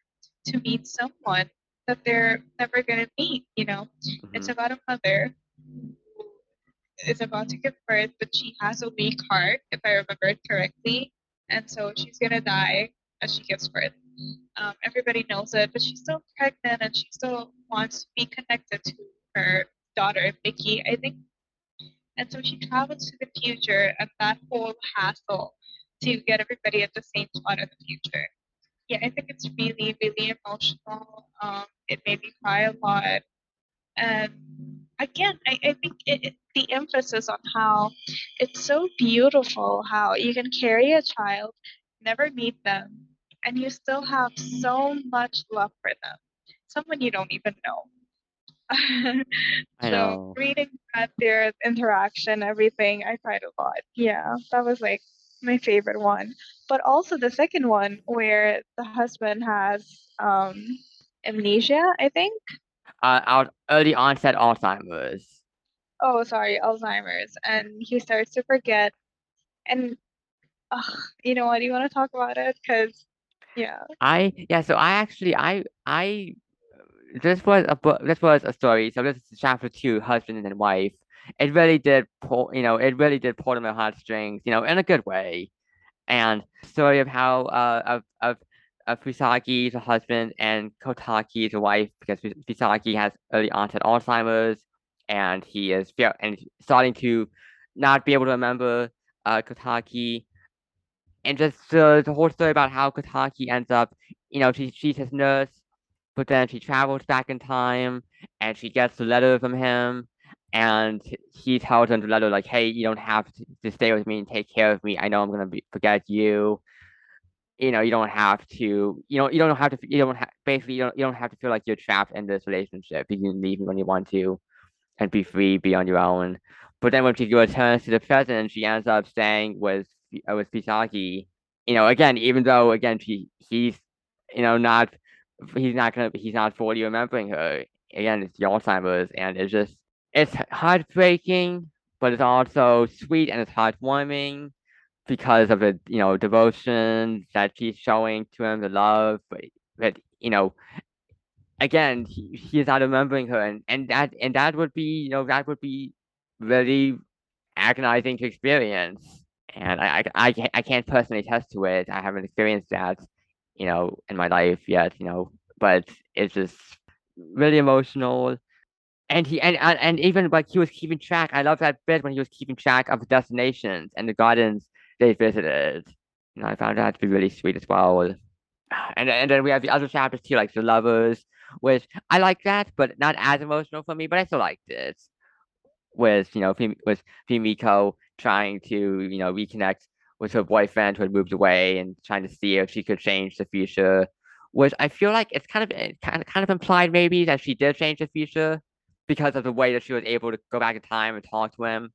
to meet someone that they're never going to meet, you know. Mm-hmm. It's about a mother who is about to give birth, but she has a weak heart, if I remember it correctly. And so she's going to die as she gives birth. Um, everybody knows it, but she's still pregnant and she still wants to be connected to her daughter, Vicky, I think. And so she travels to the future, and that whole hassle to get everybody at the same spot in the future. Yeah, I think it's really, really emotional. Um, it made me cry a lot. And again, I, I think it, it, the emphasis on how it's so beautiful, how you can carry a child, never meet them, and you still have so much love for them. Someone you don't even know. I so know. Reading that, their interaction, everything, I cried a lot. Yeah, that was like my favorite one. But also the second one where the husband has um, amnesia, I think. Uh, out early onset Alzheimer's. Oh, sorry, Alzheimer's, and he starts to forget. And uh, you know what? You want to talk about it? Cause yeah. I yeah. So I actually I I. This was a book. This was a story. So this is chapter two, husband and wife. It really did pull, you know, it really did pull on my heartstrings, you know, in a good way. And story of how uh of of, of Fusagi, the husband, and Kohtake, the wife, because Fusagi has early onset Alzheimer's, and he is and starting to not be able to remember uh Kohtake, and just uh, the whole story about how Kohtake ends up, you know, she she's his nurse. But then she travels back in time, and she gets the letter from him, and he tells him the letter, like, hey, you don't have to stay with me and take care of me. I know I'm going to forget you. You know, you don't have to, you know, you don't have to, you don't have, basically, you don't, you don't have to feel like you're trapped in this relationship. You can leave when you want to and be free, be on your own. But then when she returns to the present, she ends up staying with, with Fusagi. You know, again, even though, again, she, he's, you know, not, he's not gonna he's not fully remembering her. Again, it's the Alzheimer's, and it's just it's heartbreaking, but it's also sweet, and it's heartwarming because of the, you know, devotion that she's showing to him, the love, but, but you know, again, he, he's not remembering her, and, and that and that would be, you know, that would be really agonizing to experience. And I I I can't personally attest to it. I haven't experienced that, you know, in my life yet, you know, but it's just really emotional. And he and and even like he was keeping track. I love that bit when he was keeping track of the destinations and the gardens they visited. You know, I found that to be really sweet as well. And and then we have the other chapters too, like the lovers, which I like that, but not as emotional for me. But I still liked it. With you know, with Fumiko trying to you know reconnect with her boyfriend who had moved away, and trying to see if she could change the future, which I feel like it's kind of kind of, kind of implied maybe that she did change the future because of the way that she was able to go back in time and talk to him,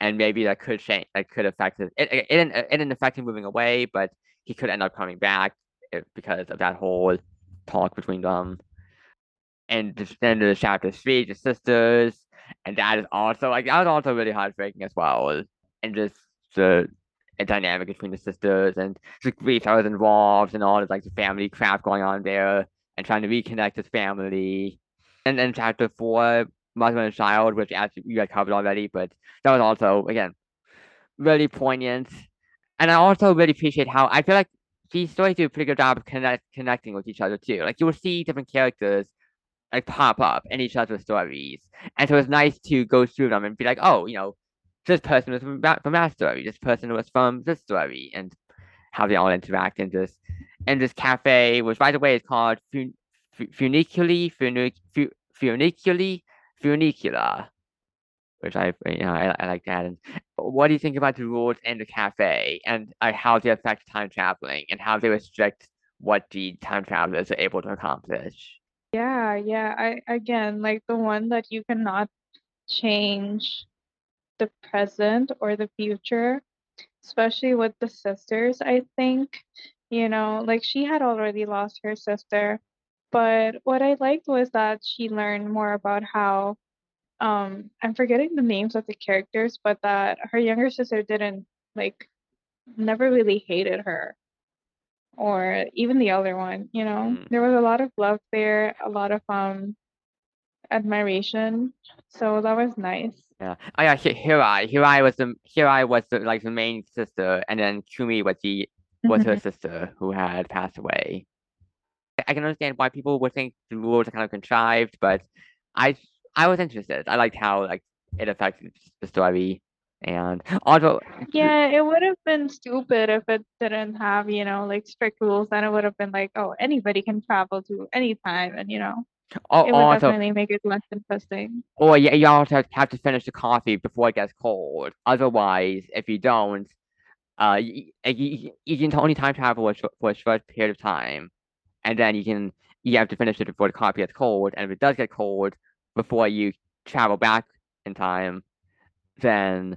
and maybe that could change, that could affect him. It, it, it, didn't, it didn't affect him moving away, but he could end up coming back because of that whole talk between them. And then there's chapter three, the sisters, and that is also like that was also really heartbreaking as well, and just the. A dynamic between the sisters and the grief that was involved and all this like the family crap going on there and trying to reconnect with family. And then chapter four, mother and child, which as you had covered already, but that was also again really poignant. And I also really appreciate how I feel like these stories do a pretty good job of connect, connecting with each other too. Like you will see different characters like pop up in each other's stories, and so it's nice to go through them and be like, oh, you know. This person was from that, from that story. This person was from this story, and how they all interact in this, in this cafe, which by the way is called fun, funiculi, funic, funiculi, funicula, which I you know I, I like that. And what do you think about the rules in the cafe and uh, how they affect time traveling and how they restrict what the time travelers are able to accomplish? Yeah, yeah. I again like the one that you cannot change the present or the future, especially with the sisters. I think, you know, like she had already lost her sister, But what I liked was that she learned more about how, um, I'm forgetting the names of the characters, but that her younger sister didn't, like, never really hated her, or even the elder one, you know? Mm. There was a lot of love there, a lot of um admiration, so that was nice. Yeah. Oh yeah, Hirai. Hirai was the Hirai was the, like the main sister, and then Kumi was the was her sister who had passed away. I can understand why people would think the rules are kind of contrived, but I I was interested. I liked how like it affected the story, and also yeah, it would have been stupid if it didn't have, you know, like strict rules. Then it would have been like, oh, anybody can travel to any time, and you know, oh, it would also definitely make it less interesting. Or yeah, you also have to finish the coffee before it gets cold. Otherwise, if you don't, uh, you, you, you can only time travel for a short period of time. And then you can you have to finish it before the coffee gets cold. And if it does get cold before you travel back in time, then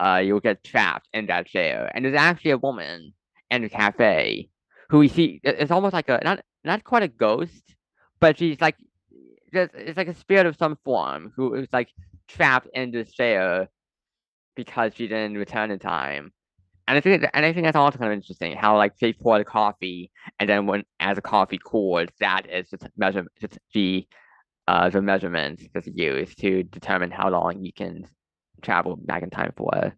uh, you'll get trapped in that chair. And there's actually a woman in the cafe who we see. It's almost like a not not quite a ghost, but she's like it's like a spirit of some form who is like trapped in this chair because she didn't return in time. And I think, and I think that's also kind of interesting. How like they pour the coffee, and then when as the coffee cools, that is the measure, the uh, the measurement that's used to determine how long you can travel back in time for.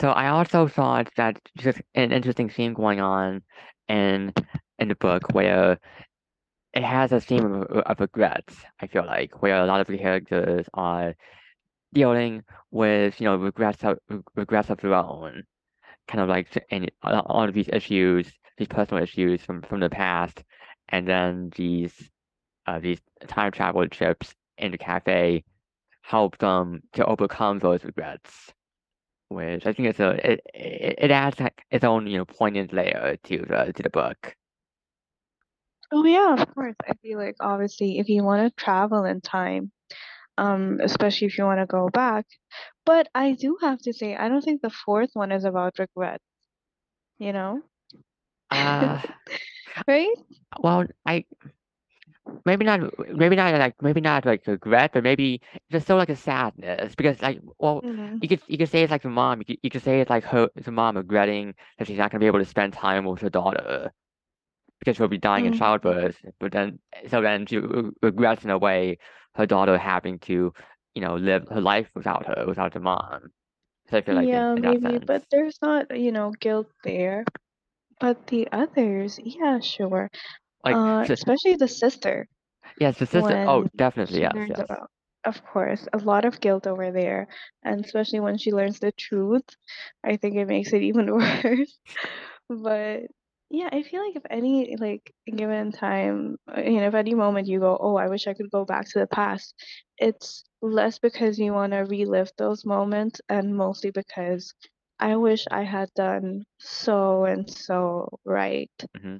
So I also thought that just an interesting theme going on in in the book where it has a theme of, of regret. I feel like where a lot of the characters are dealing with, you know, regrets of regrets of their own, kind of like and all of these issues, these personal issues from, from the past, and then these uh, these time travel trips in the cafe help them to overcome those regrets, which I think it's a it it adds like its own, you know, poignant layer to the to the book. Oh yeah, of course. I feel like obviously if you want to travel in time, Um, especially if you want to go back. But I do have to say, I don't think the fourth one is about regret, you know? Uh, right? Well, I maybe not, maybe not like, maybe not like regret, but maybe just so like a sadness because like, well, mm-hmm. you could you could say it's like the mom, you could, you could say it's like her, the mom regretting that she's not going to be able to spend time with her daughter because she'll be dying mm-hmm. in childbirth, but then, so then she regrets in a way her daughter having to, you know, live her life without her, without the mom. So I feel like yeah, in, in maybe, but there's not, you know, guilt there. But the others, yeah, sure. Like uh, so, especially the sister. Yes, the sister. Oh, definitely, yes. yes. About, of course, a lot of guilt over there, and especially when she learns the truth, I think it makes it even worse. But yeah, I feel like if any, like, given time, you know, if any moment you go, oh, I wish I could go back to the past, it's less because you want to relive those moments and mostly because I wish I had done so and so right. Mm-hmm.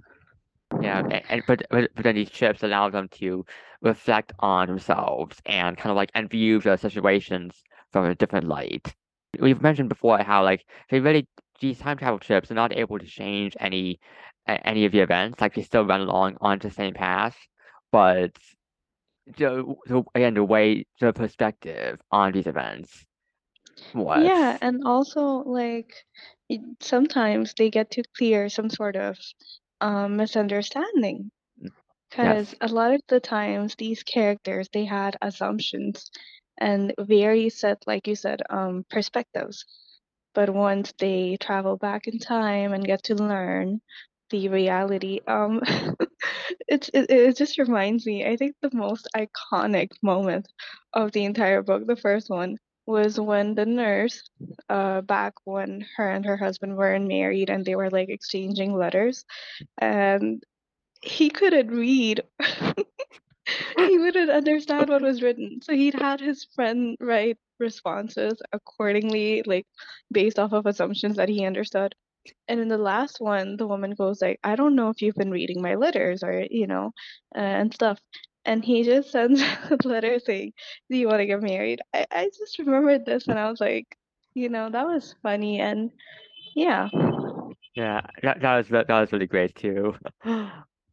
Yeah, and, and but, but then these trips allow them to reflect on themselves and kind of, like, and view their situations from a different light. We've mentioned before how, like, they really... these time travel trips are not able to change any any of the events. Like they still run along onto the same path, but the, the again the way the perspective on these events was. Yeah, and also like sometimes they get to clear some sort of um, misunderstanding because yes. a lot of the times these characters they had assumptions and very set like you said um, perspectives. But once they travel back in time and get to learn the reality, um, it's it, it just reminds me, I think the most iconic moment of the entire book, the first one, was when the nurse, uh, back when her and her husband weren't married and they were like exchanging letters, and he couldn't read. He wouldn't understand what was written. So he'd had his friend write responses accordingly, like based off of assumptions that he understood. And in the last one, the woman goes like, I don't know if you've been reading my letters or, you know, uh, and stuff. And he just sends a letter saying, do you want to get married? I, I just remembered this and I was like, you know, that was funny. And yeah. Yeah, that, that was that was really great too.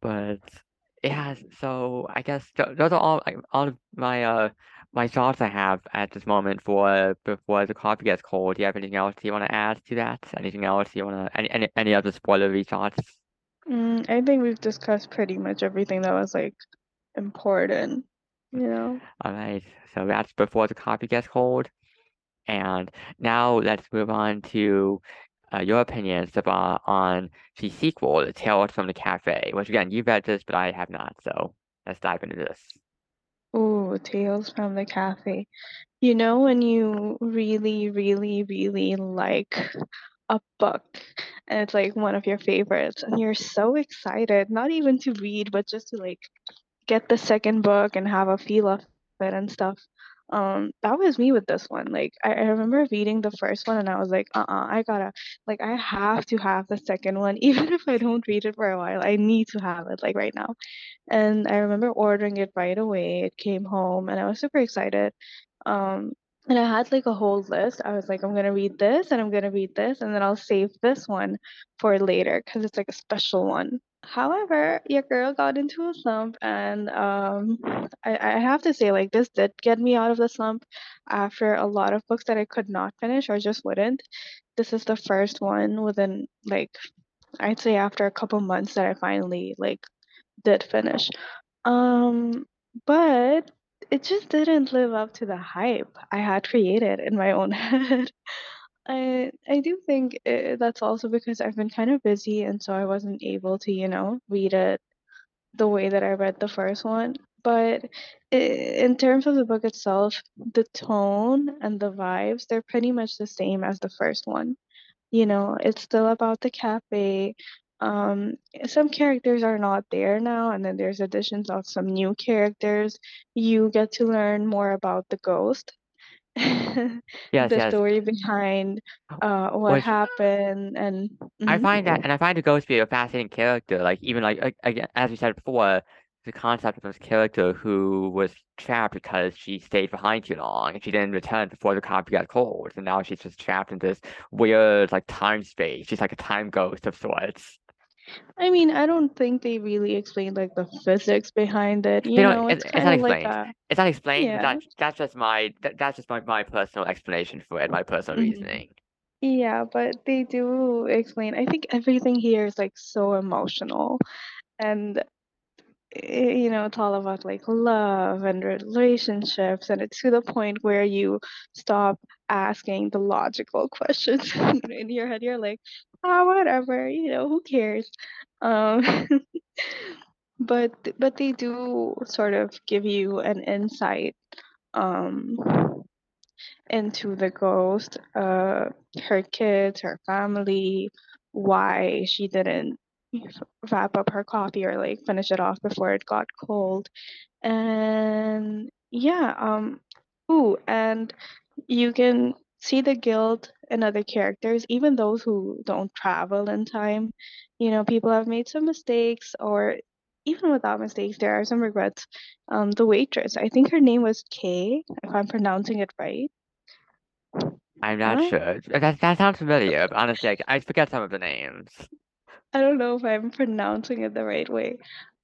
But yeah, so I guess th- those are all like, all of my uh my thoughts I have at this moment for uh, Before the Coffee Gets Cold. Do you have anything else you want to add to that? Anything else you want to any any any other spoilery thoughts? Mm, I think we've discussed pretty much everything that was like important, you know. All right, so that's Before the Coffee Gets Cold, and now let's move on to uh, your opinions about on the sequel, The Tales from the Cafe. Which again, you've read this, but I have not. So let's dive into this. Ooh, Tales from the Cafe. You know when you really, really, really like a book and it's like one of your favorites and you're so excited not even to read but just to like get the second book and have a feel of it and stuff. Um that was me with this one. Like I, I remember reading the first one and I was like uh-uh I gotta like I have to have the second one even if I don't read it for a while. I need to have it like right now. And I remember ordering it right away. It came home and I was super excited. um And I had like a whole list. I was like, I'm going to read this and I'm going to read this. And then I'll save this one for later because it's like a special one. However, your girl got into a slump. And um, I, I have to say, like, this did get me out of the slump after a lot of books that I could not finish or just wouldn't. This is the first one within like, I'd say after a couple months that I finally like did finish. Um, but it just didn't live up to the hype I had created in my own head. I I do think it, that's also because I've been kind of busy and so I wasn't able to, you know, read it the way that I read the first one. But it, in terms of the book itself, the tone and the vibes, they're pretty much the same as the first one. You know, it's still about the cafe. Um some characters are not there now and then there's additions of some new characters. You get to learn more about the ghost. yes, the yes. story behind uh what Which, happened and mm-hmm. I find that and I find the ghost to be a fascinating character. Like even like again as we said before, the concept of this character who was trapped because she stayed behind too long and she didn't return before the coffee got cold. And now she's just trapped in this weird like time space. She's like a time ghost of sorts. I mean, I don't think they really explained like the physics behind it. You they don't, know, it's, it's not explained. Like a, it's not explained. Yeah. That, that's just my that, that's just my, my personal explanation for it. My personal mm-hmm. reasoning. Yeah, but they do explain. I think everything here is like so emotional, and it, you know, it's all about like love and relationships, and it's to the point where you stop asking the logical questions in your head. You're like, ah, whatever, you know, who cares? Um, but but they do sort of give you an insight um, into the ghost, uh, her kids, her family, why she didn't wrap up her coffee or like finish it off before it got cold. And yeah, um, ooh, and you can see the guilt and other characters, even those who don't travel in time. You know, people have made some mistakes, or even without mistakes, there are some regrets. Um, the waitress, I think her name was Kay, if I'm pronouncing it right. I'm not what? sure. That that sounds familiar, but honestly, I, I forget some of the names. I don't know if I'm pronouncing it the right way,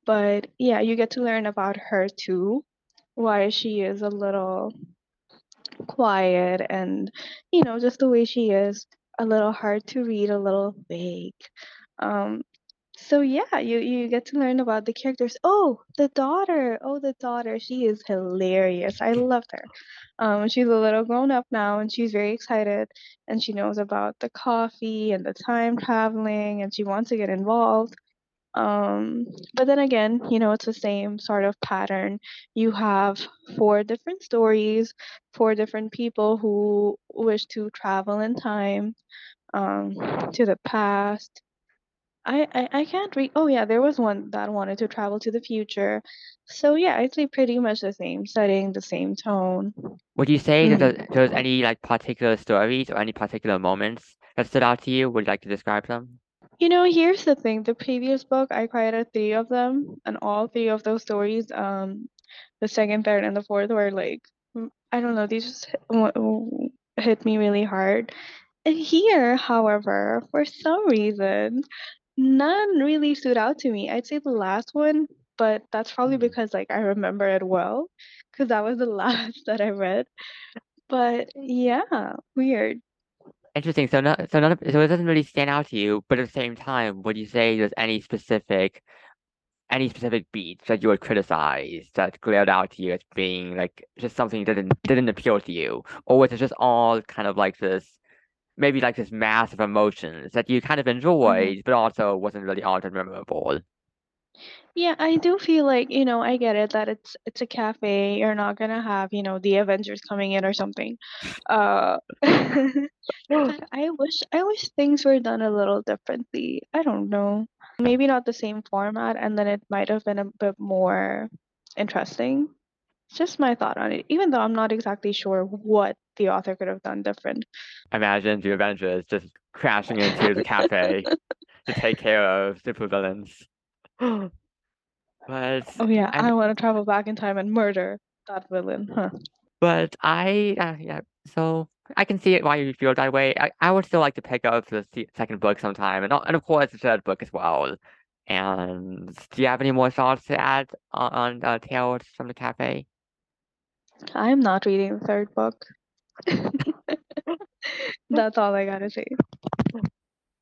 but yeah, you get to learn about her too, why she is a little quiet and, you know, just the way she is, a little hard to read, a little vague. Um, so yeah, you, you get to learn about the characters. Oh, the daughter. Oh, the daughter. She is hilarious. I loved her. Um, she's a little grown up now and she's very excited and she knows about the coffee and the time traveling and she wants to get involved. Um, but then again, you know, it's the same sort of pattern. You have four different stories, four different people who wish to travel in time, um, to the past. I, I, I can't read. Oh yeah, there was one that wanted to travel to the future. So yeah, I'd say pretty much the same setting, the same tone. Would you say mm-hmm. that there's any like particular stories or any particular moments that stood out to you? Would you like to describe them? You know, here's the thing. The previous book, I cried at three of them, and all three of those stories, um, the second, third, and the fourth were like, I don't know, they just hit, hit me really hard. And here, however, for some reason, none really stood out to me. I'd say the last one but that's probably because like I remember it well, because that was the last that I read. But yeah, weird. Interesting. So not so not so it doesn't really stand out to you, but at the same time, would you say there's any specific any specific beats that you would criticize that glared out to you as being like just something that didn't didn't appeal to you? Or was it just all kind of like this maybe like this mass of emotions that you kind of enjoyed, mm-hmm. but also wasn't really all that memorable? Yeah, I do feel like, you know, I get it that it's it's a cafe. You're not gonna have, you know, the Avengers coming in or something. Uh, but I wish I wish things were done a little differently. I don't know. Maybe not the same format, and then it might have been a bit more interesting. It's just my thought on it, even though I'm not exactly sure what the author could have done different. Imagine the Avengers just crashing into the cafe to take care of supervillains. But oh yeah, I, I want to travel back in time and murder that villain. Huh. But I, uh, yeah, so I can see it why you feel that way. I, I would still like to pick up the second book sometime, and and of course the third book as well. And do you have any more thoughts to add on, on uh, Tales from the Cafe? I'm not reading the third book. That's all I gotta say.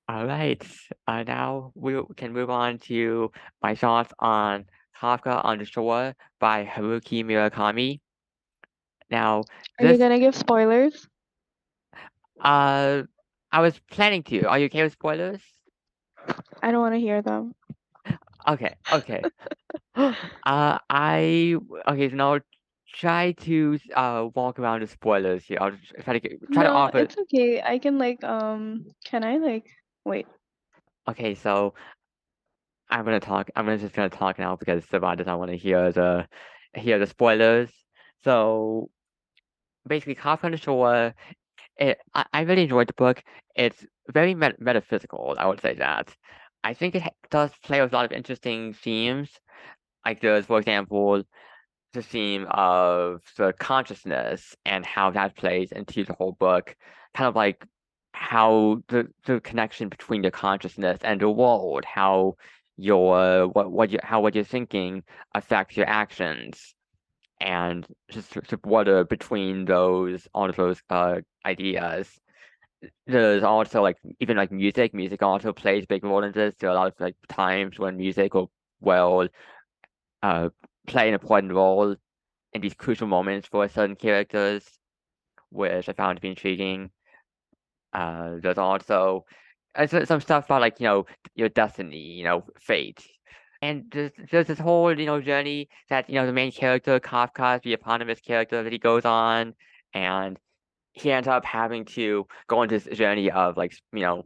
All right, uh, now we can move on to my thoughts on Kafka on the Shore by Haruki Murakami. Now, this... Are you going to give spoilers? Uh, I was planning to. Are you okay with spoilers? I don't want to hear them. Okay, okay. uh, I, okay, so now I'll try to uh, walk around the spoilers here. I'll try to, get, try no, to offer... it's okay. I can like, um, can I like... Wait. Okay, so I'm gonna talk. I'm gonna just gonna talk now because Savan doesn't want to hear the hear the spoilers. So basically, Kafka on the Shore. It, I, I really enjoyed the book. It's very met- metaphysical. I would say that. I think it does play with a lot of interesting themes. Like there's, for example, the theme of the consciousness and how that plays into the whole book. Kind of like. How the, the connection between your consciousness and the world, how your what what you how what you're thinking affects your actions, and just the border between those all of those uh ideas. There's also like even like music. Music also plays a big role in this. There are a lot of like times when music will will uh play an important role in these crucial moments for certain characters, which I found to be intriguing. Uh, there's also uh, some stuff about like you know your destiny, you know fate, and there's, there's this whole you know journey that you know the main character Kafka, the eponymous character, that he goes on, and he ends up having to go on this journey of like you know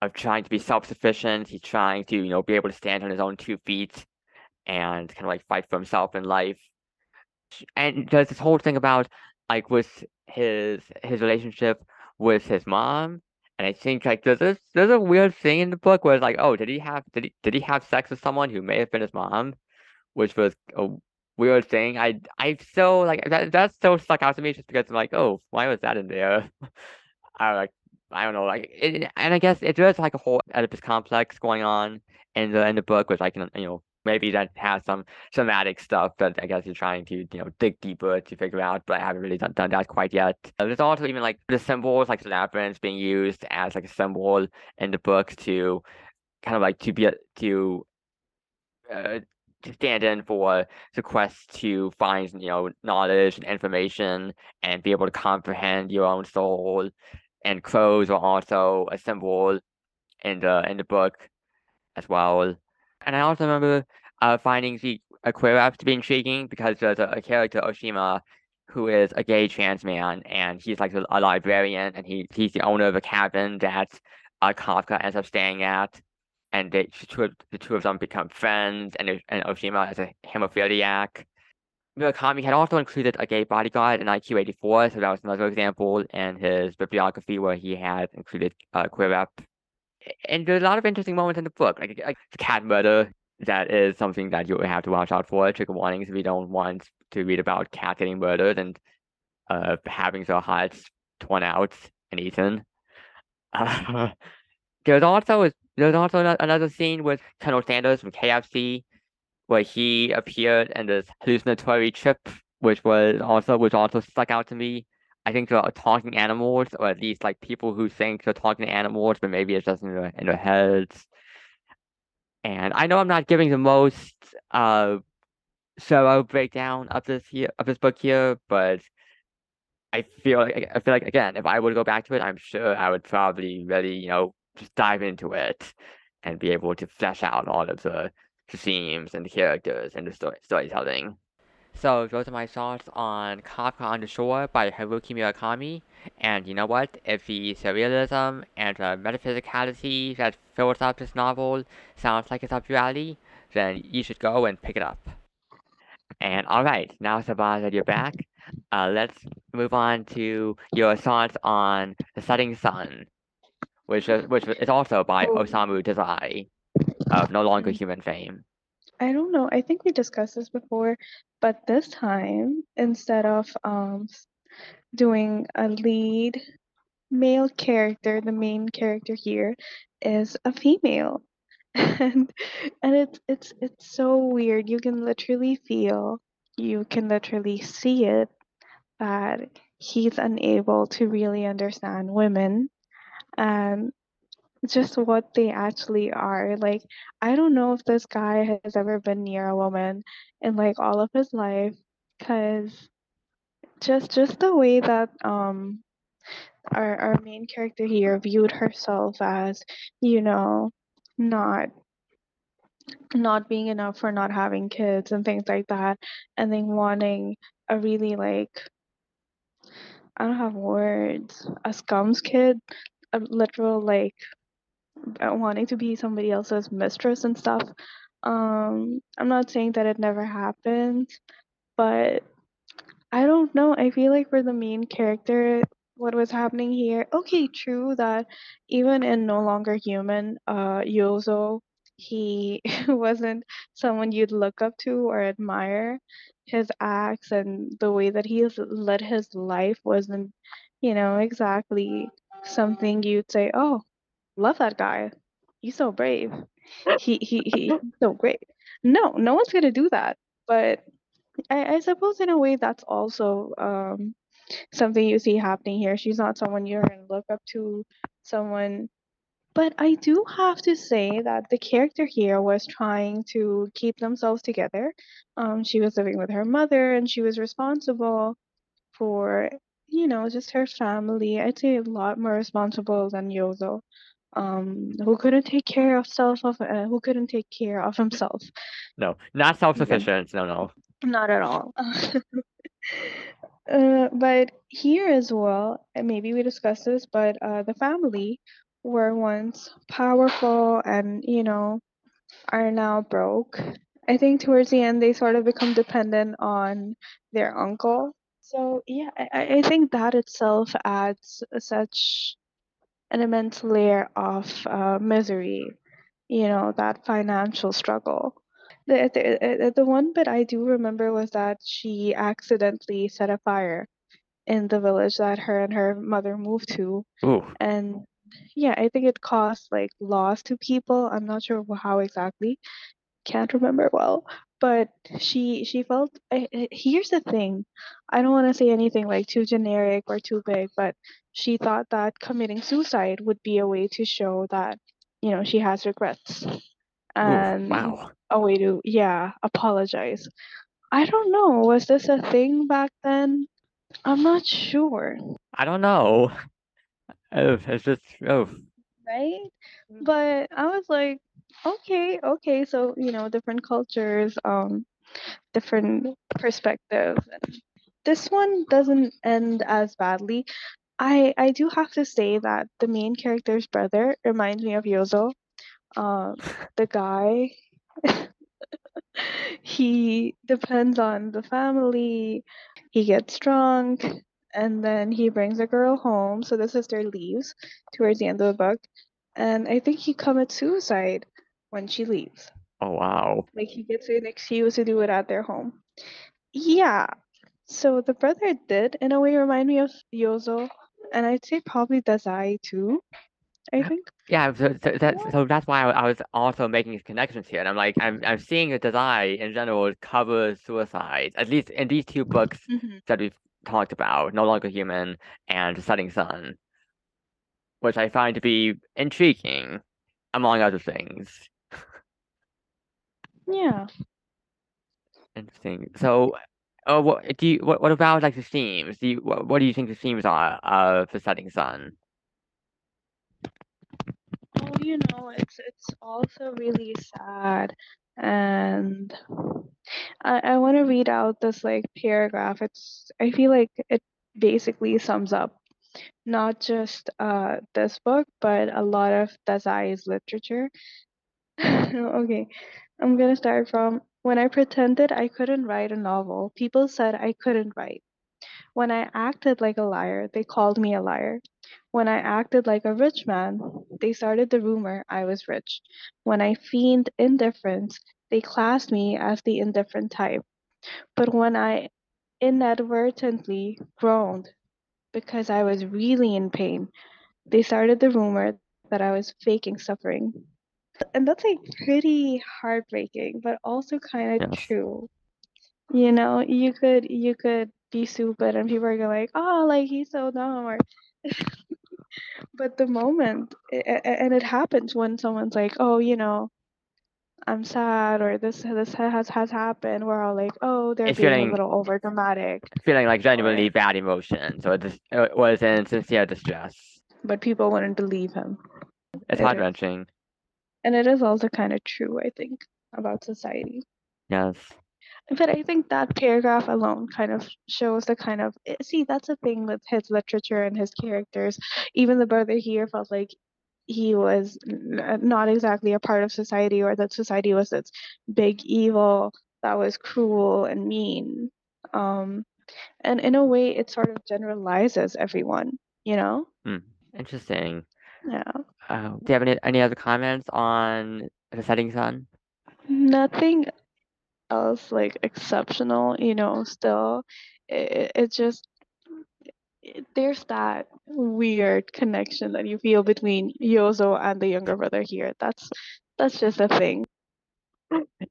of trying to be self-sufficient. He's trying to you know be able to stand on his own two feet and kind of like fight for himself in life. And there's this whole thing about like with his his relationship with his mom, and I think like there's this, there's a weird thing in the book where it's like, oh, did he have did he did he have sex with someone who may have been his mom, which was a weird thing. I I still like that that still stuck out to me just because I'm like, oh, why was that in there? I like I don't know like it, and I guess it there's like a whole Oedipus complex going on in the in the book, which I can you know maybe that has some somatic stuff that I guess you're trying to, you know, dig deeper to figure out, but I haven't really done, done that quite yet. Uh, there's also even, like, the symbols, like the labyrinth being used as, like, a symbol in the book to kind of, like, to be, to, uh, to stand in for the quest to find, you know, knowledge and information and be able to comprehend your own soul. And crows are also a symbol in the, in the book as well. And I also remember uh, finding the uh, queer apps to be intriguing because there's a, a character, Oshima, who is a gay trans man, and he's like a librarian, and he he's the owner of a cabin that uh, Kafka ends up staying at, and they, the two of them become friends, and, and Oshima is a hemophiliac. Murakami had also included a gay bodyguard in I Q eighty-four, so that was another example in his bibliography where he had included uh, queer app. And there's a lot of interesting moments in the book, like, like the cat murder. That is something that you would have to watch out for. Trigger warnings if you don't want to read about cat getting murdered and uh, having their hearts torn out and eaten. Uh, there's also there's also another scene with Colonel Sanders from K F C, where he appeared in this hallucinatory trip, which was also which also stuck out to me. I think about talking animals, or at least like people who think they're talking to animals, but maybe it's just in their, in their heads. And I know I'm not giving the most uh, thorough breakdown of this here of this book here, but I feel like I feel like again, if I were to go back to it, I'm sure I would probably really you know just dive into it and be able to flesh out all of the, the themes and the characters and the story, storytelling. So those are my thoughts on Kafka on the Shore by Haruki Murakami. And you know what? If the surrealism and the metaphysicality that fills up this novel sounds like it's up your alley, then you should go and pick it up. And alright, now Sabaz that you're back, uh, let's move on to your thoughts on The Setting Sun, which is, which is also by oh. Osamu Dazai of No Longer Human fame. I don't know. I think we discussed this before, but this time, instead of um doing a lead male character, the main character here is a female, and and it's it's it's so weird. You can literally feel, you can literally see it, that he's unable to really understand women, and just what they actually are. Like, I don't know if this guy has ever been near a woman in like all of his life, because just just the way that um our our main character here viewed herself as, you know, not not being enough for not having kids and things like that, and then wanting a really, like, I don't have words, a scum's kid, a literal, like, wanting to be somebody else's mistress and stuff. Um, I'm not saying that it never happened, but I don't know. I feel like for the main character, what was happening here, okay, true that even in No Longer Human, uh, Yozo, he wasn't someone you'd look up to or admire. His acts and the way that he has led his life wasn't, you know, exactly something you'd say, oh, love that guy, he's so brave, he he he's so great. No, no one's gonna do that. But I, I suppose in a way that's also um something you see happening here. She's not someone you're gonna look up to, someone. But I do have to say that the character here was trying to keep themselves together. Um, she was living with her mother, and she was responsible for, you know, just her family. I'd say a lot more responsible than Yozo, um, who couldn't take care of self of uh, who couldn't take care of himself. No, not self-sufficient. Yeah. No, no, not at all. uh, but here as well, and maybe we discussed this, but uh, the family were once powerful and, you know, are now broke. I think towards the end they sort of become dependent on their uncle. So yeah, I, I think that itself adds such an immense layer of uh, misery, you know, that financial struggle. The, the, the one bit I do remember was that she accidentally set a fire in the village that her and her mother moved to. Ooh. And yeah, I think it caused like loss to people. I'm not sure how exactly, can't remember well. But she she felt, I, I, here's the thing, I don't want to say anything like too generic or too big, but she thought that committing suicide would be a way to show that, you know, she has regrets. And ooh, wow. A way to, yeah, apologize. I don't know, was this a thing back then? I'm not sure. I don't know. Oh, it's just, oh. Right? But I was like, okay, okay, so, you know, different cultures, um, different perspectives. This one doesn't end as badly. I I do have to say that the main character's brother reminds me of Yozo. Um, the guy, he depends on the family, he gets drunk, and then he brings a girl home, so the sister leaves towards the end of the book, and I think he commits suicide when she leaves. Oh, wow. Like, he gets an excuse to do it at their home. Yeah. So the brother did, in a way, remind me of Yozo. And I'd say probably Dazai, too. I think. Yeah, so, so, that, so that's why I, I was also making these connections here. And I'm like, I'm I'm seeing the Dazai in general cover suicide, at least in these two books mm-hmm. that we've talked about, No Longer Human and The Setting Sun, which I find to be intriguing, among other things. Yeah. Interesting. So, uh, what do you? What, what about like the themes? Do you, what, what do you think the themes are of The Setting Sun? Oh, you know, it's it's also really sad, and I I want to read out this like paragraph. It's I feel like it basically sums up not just uh this book, but a lot of Dazai's literature. Okay, I'm gonna start from when I pretended I couldn't write a novel. People said I couldn't write. When I acted like a liar, they called me a liar. When I acted like a rich man, they started the rumor I was rich. When I feigned indifference, they classed me as the indifferent type. But when I inadvertently groaned because I was really in pain, they started the rumor that I was faking suffering. And that's like pretty heartbreaking, but also kind of yes. true. You know, you could you could be stupid and people are gonna like, oh, like he's so dumb, or but the moment, and it happens when someone's like, oh, you know, I'm sad, or this this has has happened. We're all like, oh, they're it's being feeling, a little over dramatic. Feeling like genuinely or, bad emotion, so it, just, it was in sincere distress. But people wouldn't believe him. It's it heart wrenching, and it is also kind of true, I think, about society. Yes. But I think that paragraph alone kind of shows the kind of, see, that's the thing with his literature and his characters. Even the brother here felt like he was not exactly a part of society, or that society was this big evil that was cruel and mean. Um, and in a way, it sort of generalizes everyone, you know? Mm, interesting. Yeah. Uh, do you have any, any other comments on The Setting Sun? Nothing else like exceptional, you know. Still, it, it just it, there's that weird connection that you feel between Yozo and the younger brother here. That's that's just a thing.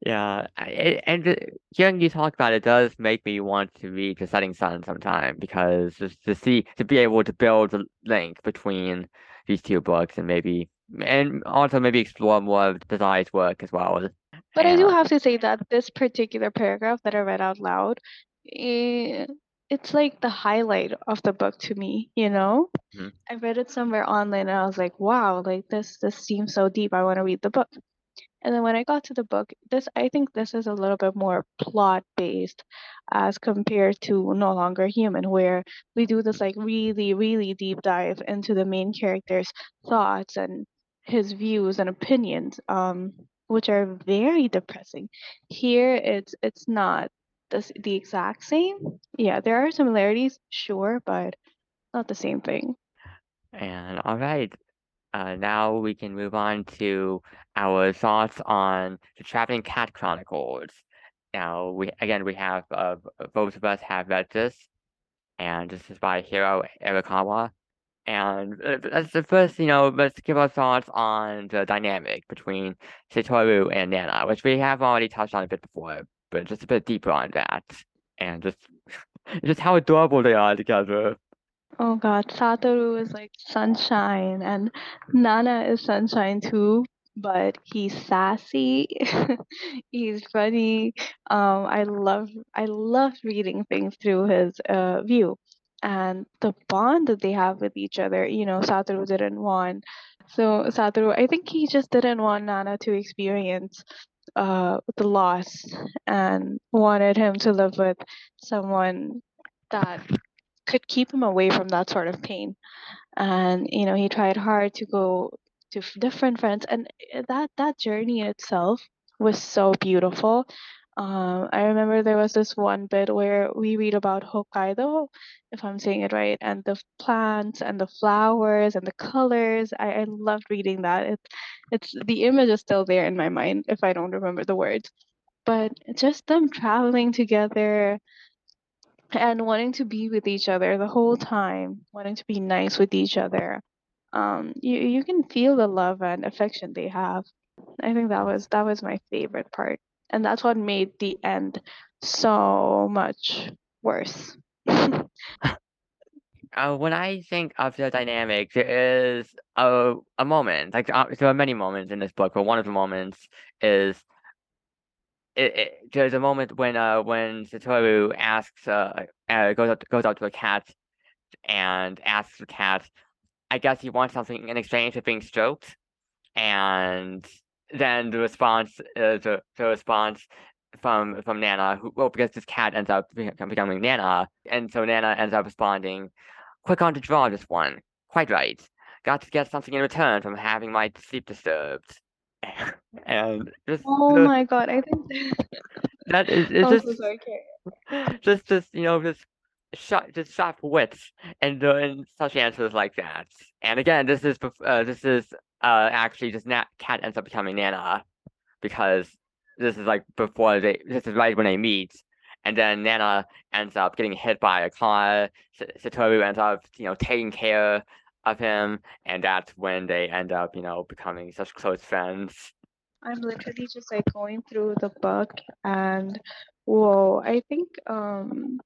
Yeah, I, and hearing you talk about it does make me want to read The Setting Sun sometime, because just to see to be able to build a link between these two books, and maybe and also maybe explore more of Dazai's work as well. But yeah. I do have to say that this particular paragraph that I read out loud, it's like the highlight of the book to me, you know? Mm-hmm. I read it somewhere online and I was like, wow, like this, this seems so deep. I want to read the book. And then when I got to the book, this I think this is a little bit more plot-based as compared to No Longer Human, where we do this like really, really deep dive into the main character's thoughts and his views and opinions. Um, which are very depressing. Here, it's it's not the, the exact same. Yeah, there are similarities, sure, but not the same thing. And all right, uh, now we can move on to our thoughts on The Traveling Cat Chronicles. Now, we again, we have, uh, both of us have read this, and this is by Hiro Arikawa. And let's first, you know, let's give our thoughts on the dynamic between Satoru and Nana, which we have already touched on a bit before, but just a bit deeper on that. And just just how adorable they are together. Oh god, Satoru is like sunshine, and Nana is sunshine too, but he's sassy, he's funny. Um, I love, I love reading things through his uh, view. And the bond that they have with each other, you know, Satoru didn't want. So Satoru, I think he just didn't want Nana to experience uh, the loss, and wanted him to live with someone that could keep him away from that sort of pain. And, you know, he tried hard to go to different friends. And that, that journey in itself was so beautiful. Um, I remember there was this one bit where we read about Hokkaido, if I'm saying it right, and the plants and the flowers and the colors. I, I loved reading that. It, it's the image is still there in my mind if I don't remember the words. But just them traveling together and wanting to be with each other the whole time, wanting to be nice with each other. um, you you can feel the love and affection they have. I think that was that was my favorite part, and that's what made the end so much worse. Uh, when I think of the dynamic, there is a a moment, like uh, there are many moments in this book, but one of the moments is it, it, there's a moment when uh when Satoru asks uh, uh goes up to, goes up to a cat and asks the cat, I guess he wants something in exchange for being stroked, and then the response is uh, the, the response. From from Nana, who well because this cat ends up becoming Nana, and so Nana ends up responding, "Quick on to draw this one. Quite right. Got to get something in return from having my sleep disturbed." And just oh the, my god, I think that is it's just, so just just you know just sharp just sharp wits and, uh, and such answers like that. And again, this is uh, this is uh actually just Nat cat ends up becoming Nana because. This is like before they. This is right when they meet, and then Nana ends up getting hit by a car. Satoru ends up, you know, taking care of him, and that's when they end up, you know, becoming such close friends. I'm literally just like going through the book, and whoa, I think um,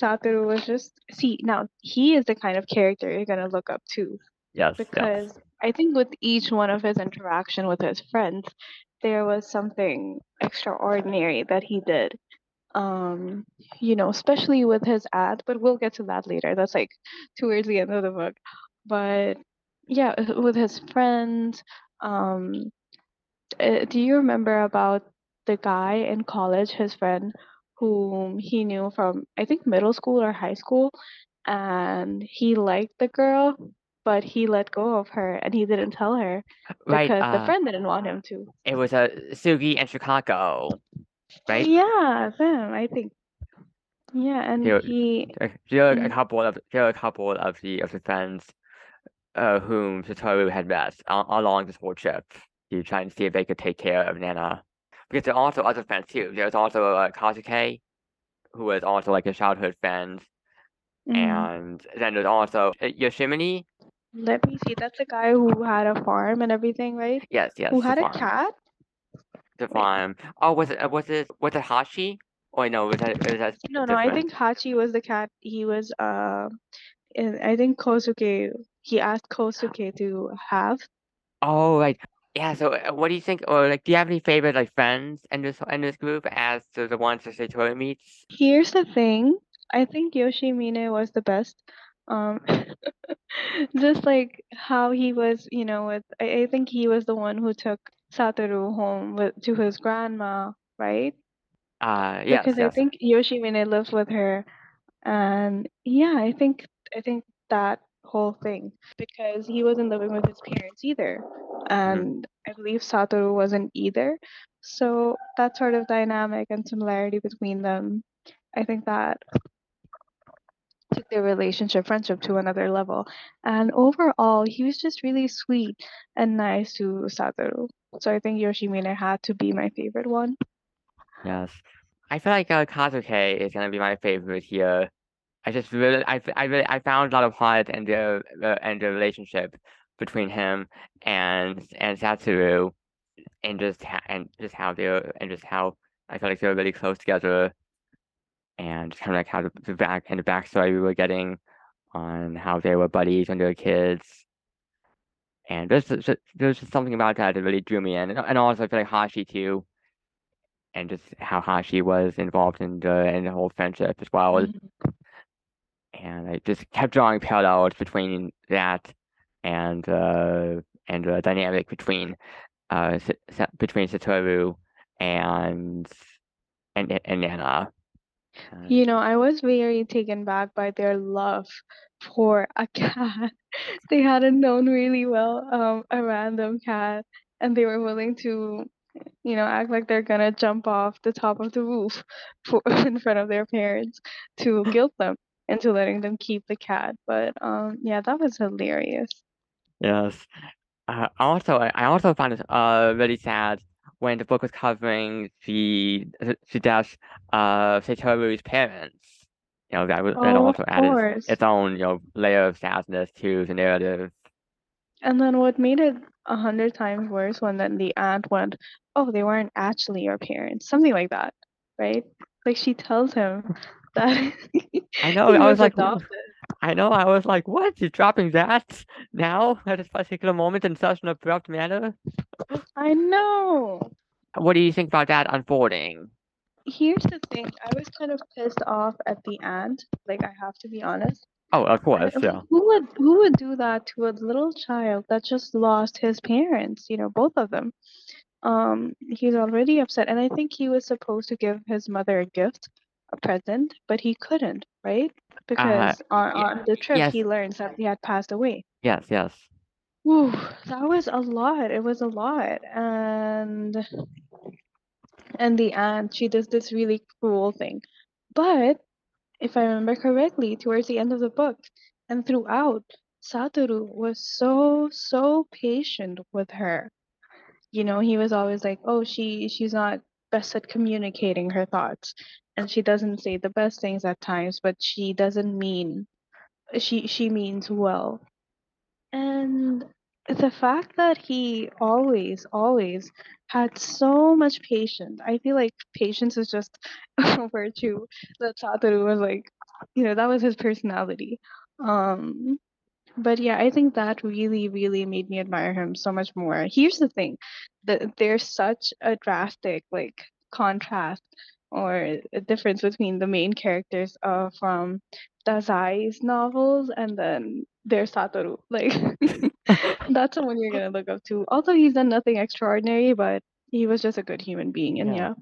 Satoru was just see now he is the kind of character you're gonna look up to. Yes, because yes. I think with each one of his interaction with his friends. There was something extraordinary that he did, um, you know, especially with his ad. But we'll get to that later. That's like towards the end of the book. But yeah, with his friends. Um, uh, do you remember about the guy in college, his friend, whom he knew from, I think, middle school or high school? And he liked the girl, but he let go of her and he didn't tell her because right, uh, the friend didn't want him to. It was a Sugi and Chicago, right? Yeah, them, I think. Yeah, and there, he... There were a couple of, there were a couple of the of the friends uh, whom Satoru had met uh, along this whole trip to try and see if they could take care of Nana. Because there are also other friends too. There was also uh, Kosuke, who was also like a childhood friend. Mm. And then there's also uh, Yoshimine. Let me see. That's the guy who had a farm and everything, right? Yes, yes. Who had farm. a cat? The farm. Oh, was it? Was it? Was it Hachi? Or no, was that? Was that no, different? no. I think Hachi was the cat. He was. Uh, in, I think Kosuke. He asked Kosuke to have. Oh right, yeah. So, what do you think? Or like, do you have any favorite like friends in this in this group as to the ones that Satoru meets? Here's the thing. I think Yoshimine was the best. Um, just like how he was, you know, with I, I think he was the one who took Satoru home with to his grandma, right? Uh, yeah. Because yes. I think Yoshimine lives with her, and yeah, I think I think that whole thing because he wasn't living with his parents either, and mm-hmm. I believe Satoru wasn't either. So that sort of dynamic and similarity between them, I think that. Took their relationship, friendship to another level, and overall, he was just really sweet and nice to Satoru. So I think Yoshimine had to be my favorite one. Yes, I feel like uh, Kazuke is gonna be my favorite here. I just really, I, I really, I found a lot of heart in the uh, in the relationship between him and and Satoru, and just ha- and just how they and just how I felt like they were really close together. And kind of like how the, the back and the backstory we were getting on how they were buddies when they were kids, and there's just, there's just something about that that really drew me in, and, and also I feel like Hachi too, and just how Hachi was involved in the in the whole friendship as well, mm-hmm. and I just kept drawing parallels between that and uh, and the dynamic between uh between Satoru and and and Nana. You know, I was very taken back by their love for a cat. They hadn't known really well um, a random cat, and they were willing to, you know, act like they're gonna jump off the top of the roof for, in front of their parents to guilt them into letting them keep the cat. But um, yeah, that was hilarious. Yes. Uh, also, I also found it uh, really sad. When the book was covering the the death of Satoru's parents, you know that was oh, that also added course. its own you know layer of sadness to the narrative. And then what made it a hundred times worse when then the aunt went, "Oh, they weren't actually your parents," something like that, right? Like she tells him that. I know. I was, was like, adopted. I know. I was like, what? You're dropping that now at this particular moment in such an abrupt manner. I know. What do you think about that unfolding? Here's the thing. I was kind of pissed off at the aunt. Like, I have to be honest. Oh, of course, yeah. Who would who would do that to a little child that just lost his parents? You know, both of them. Um, he's already upset, and I think he was supposed to give his mother a gift, a present, but he couldn't, right? Because uh, on, yeah. on the trip, yes. he learns that he had passed away. Yes, yes. Ooh, that was a lot. It was a lot, and and the aunt, she does this really cruel thing, but. If I remember correctly, towards the end of the book and throughout, Satoru was so, so patient with her. You know, he was always like, oh, she she's not best at communicating her thoughts. And she doesn't say the best things at times, but she doesn't mean, she, she means well. And the fact that he always, always had so much patience. I feel like patience is just a virtue that Satoru was like, you know, that was his personality. Um, but yeah, I think that really, really made me admire him so much more. Here's the thing, that there's such a drastic like contrast or a difference between the main characters uh, from Dazai's novels and then their Satoru. Like... That's someone you're gonna look up to. Although he's done nothing extraordinary, but he was just a good human being, and yeah. yeah.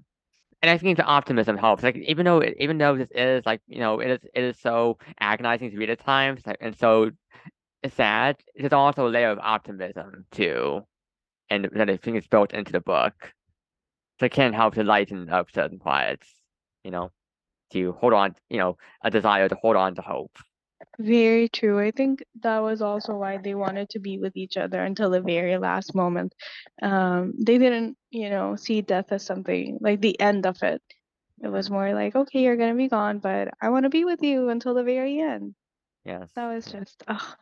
And I think the optimism helps. Like even though even though this is like you know it is it is so agonizing to read at times, and so it's sad. There's also a layer of optimism too, and that I think is built into the book, so it can help to lighten up certain parts. You know, to hold on. You know, a desire to hold on to hope. Very true. I think that was also why they wanted to be with each other until the very last moment. Um, they didn't, you know, see death as something like the end of it. It was more like, okay, you're going to be gone, but I want to be with you until the very end. Yes. That was just, oh.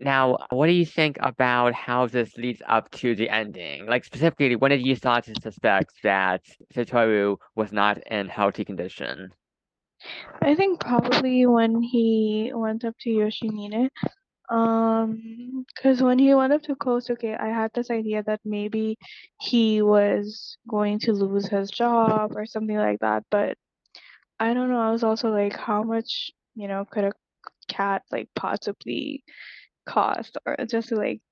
Now, what do you think about how this leads up to the ending? Like specifically, when did you start to suspect that Satoru was not in healthy condition? I think probably when he went up to Yoshimine, um, because when he went up to Kosuke, I had this idea that maybe he was going to lose his job or something like that. But I don't know. I was also like, how much, you know, could a cat like possibly cost, or just to like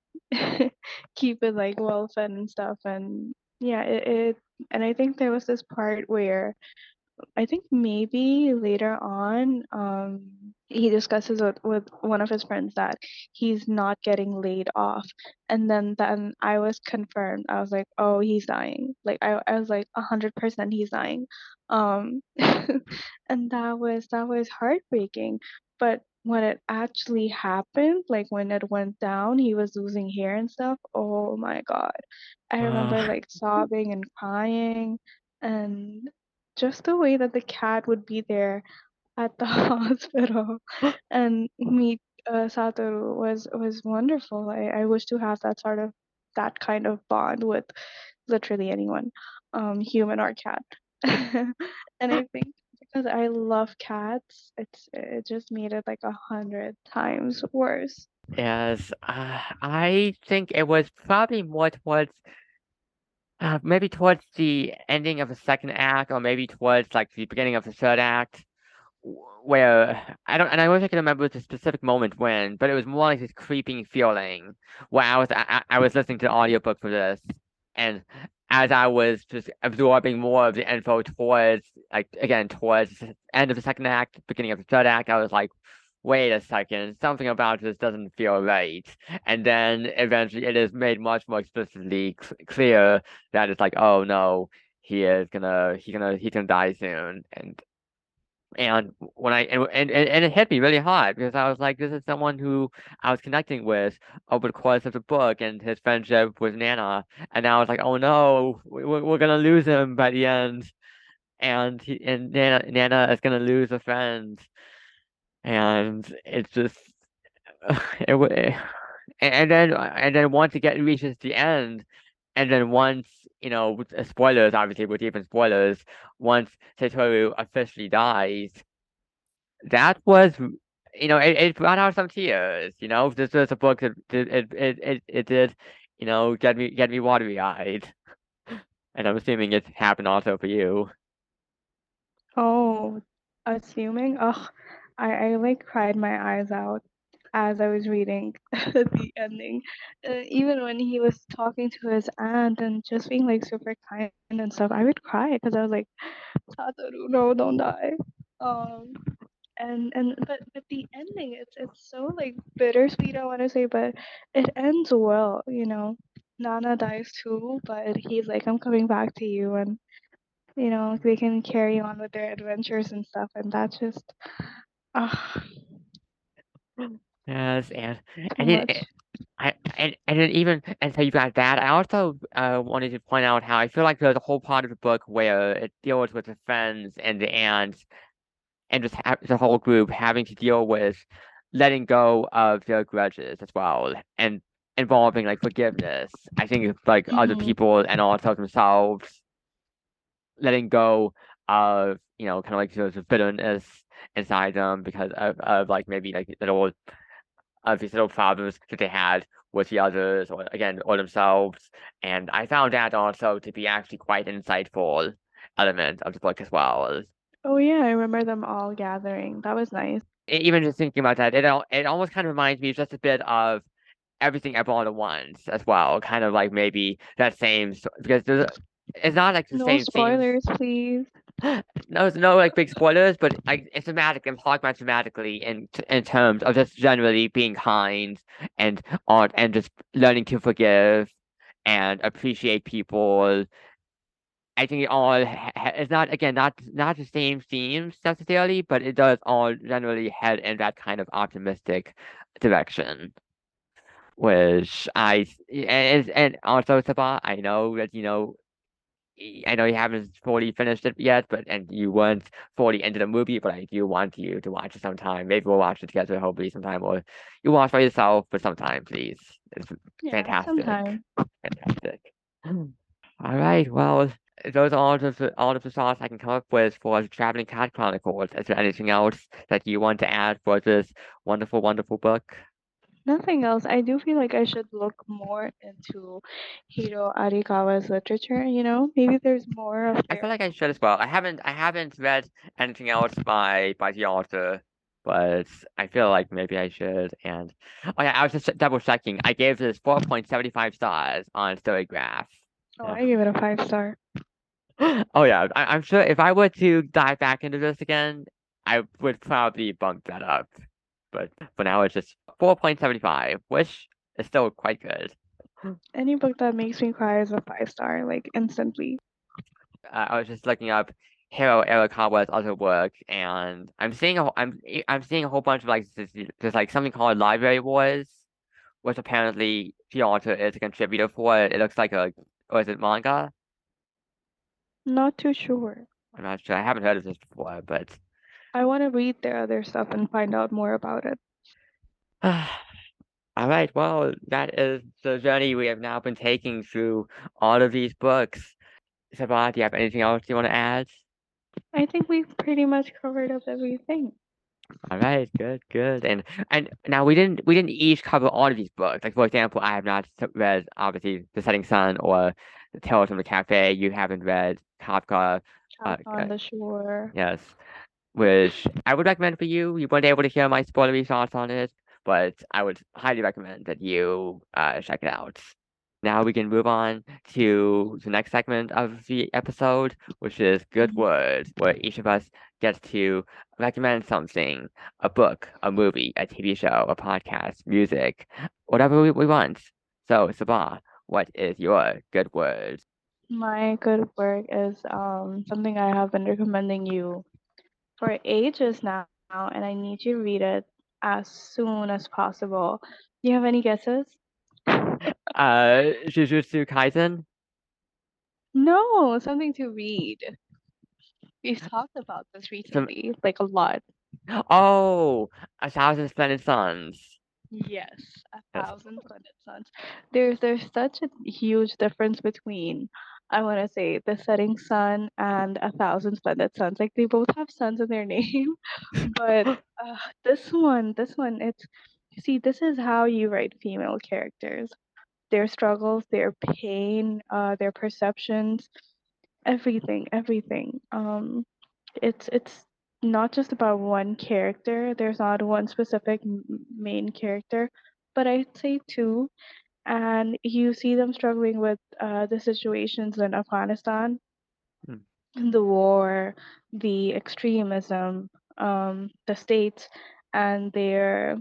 keep it like well fed and stuff. And yeah, it, it. And I think there was this part where. I think maybe later on, um, he discusses with, with one of his friends that he's not getting laid off. And then, then I was confirmed. I was like, oh, he's dying. Like, I, I was like, one hundred percent he's dying. Um, and that was, that was heartbreaking. But when it actually happened, like when it went down, he was losing hair and stuff. Oh my God. I remember uh. like sobbing and crying, and just the way that the cat would be there at the hospital and meet uh, Satoru was was wonderful. I, I wish to have that sort of that kind of bond with literally anyone, um, human or cat. And I think because I love cats, it's it just made it like a hundred times worse. Yes, uh, I think it was probably more towards. Uh, maybe towards the ending of the second act, or maybe towards like the beginning of the third act, where I don't, and I wish I could remember the specific moment when, but it was more like this creeping feeling where I was, I, I was listening to the audiobook for this, and as I was just absorbing more of the info towards, like again, towards the end of the second act, beginning of the third act, I was like, wait a second, something about this doesn't feel right. And then eventually it is made much more explicitly cl- clear that it's like, oh no, he is gonna, he's gonna, he's gonna die soon. And and when I and, and and it hit me really hard because I was like, this is someone who I was connecting with over the course of the book and his friendship with Nana. And I was like, oh no, we're, we're gonna lose him by the end, and he, and Nana Nana is gonna lose a friend. And it's just, it, and then and then once it get reaches the end, and then once, you know, with, uh, spoilers obviously, with even spoilers, once Satoru officially dies, that was, you know, it, it brought out some tears. You know, this was a book that did, it it it it did, you know, get me get me watery eyed, and I'm assuming it happened also for you. Oh, assuming, oh, I I like cried my eyes out as I was reading the ending, uh, even when he was talking to his aunt and just being like super kind and stuff, I would cry because I was like, Satoru, no, don't die. Um, and and but but the ending, it's it's so like bittersweet, I want to say, but it ends well, you know. Nana dies too, but he's like, I'm coming back to you, and you know they can carry on with their adventures and stuff, and that's just, uh, yes, and and it, it, I and and then even and so you got that. I also uh, wanted to point out how I feel like there's a whole part of the book where it deals with the friends and the aunts, and just ha- the whole group having to deal with letting go of their grudges as well, and involving like forgiveness. I think like mm-hmm. other people and also themselves letting go of, you know, kind of like those bitterness inside them because of, of like maybe like little of these little problems that they had with the others, or again, or themselves. And I found that also to be actually quite insightful element of the book as well. Oh yeah, I remember them all gathering. That was nice. It, even just thinking about that, it it almost kind of reminds me just a bit of Everything Ever All at Once as well. Kind of like maybe that same, because there's, it's not like the no same No spoilers, things. please. No, no like big spoilers, but like it's thematic. I'm talking about thematically in in terms of just generally being kind and art and just learning to forgive and appreciate people. I think it all ha- it's not again not not the same themes necessarily, but it does all generally head in that kind of optimistic direction, which I and and also Sabah, I know that you know. I know you haven't fully finished it yet, but and you weren't fully into the movie, but I do want you to watch it sometime. Maybe we'll watch it together, hopefully sometime, or you watch by yourself, but sometime, please. It's yeah, fantastic. Sometime. Fantastic. All right. Well, those are all of the all of the thoughts I can come up with for the Traveling Cat Chronicles. Is there anything else that you want to add for this wonderful, wonderful book? Nothing else. I do feel like I should look more into Hiro Arikawa's literature, you know? Maybe there's more of their... I feel like I should as well. I haven't I haven't read anything else by, by the author, but I feel like maybe I should. And oh yeah, I was just double checking. I gave this four point seven five stars on Storygraph. Oh, yeah. I gave it a five star. Oh yeah, I, I'm sure if I were to dive back into this again, I would probably bump that up. But for now, it's just four point seven five, which is still quite good. Any book that makes me cry is a five star, like instantly. Uh, I was just looking up Hiro Arikawa's other work, and I'm seeing a, I'm I'm seeing a whole bunch of like there's like something called Library Wars, which apparently the author is a contributor for. It looks like a, or is it manga? Not too sure. I'm not sure. I haven't heard of this before, but. I want to read their other stuff and find out more about it. All right, well, that is the journey we have now been taking through all of these books. Sabah, do you have anything else you want to add? I think we've pretty much covered up everything. All right, good, good. And and now we didn't we didn't each cover all of these books. Like, for example, I have not read, obviously, The Setting Sun or Tales from the Cafe. You haven't read Kafka. Kafka on the Shore. Yes. Which I would recommend for you. You weren't able to hear my spoilery thoughts on it, but I would highly recommend that you uh, check it out. Now we can move on to the next segment of the episode, which is Good Word, where each of us gets to recommend something, a book, a movie, a T V show, a podcast, music, whatever we, we want. So, Sabah, what is your good word? My good word is um something I have been recommending you for ages now, and I need you to read it as soon as possible. Do you have any guesses? Uh, Jujutsu Kaisen? No, something to read. We've talked about this recently, Some... like a lot. Oh, A Thousand Splendid Suns. Yes, A Thousand Splendid Suns. There's there's such a huge difference between, I want to say, The Setting Sun and A Thousand Splendid Suns. Like, they both have suns in their name, but uh, this one, this one, it's see, this is how you write female characters, their struggles, their pain, uh, their perceptions, everything, everything. Um, it's it's not just about one character. There's not one specific m- main character, but I'd say two. And you see them struggling with uh, the situations in Afghanistan, Mm. the war, the extremism, um, the states, and their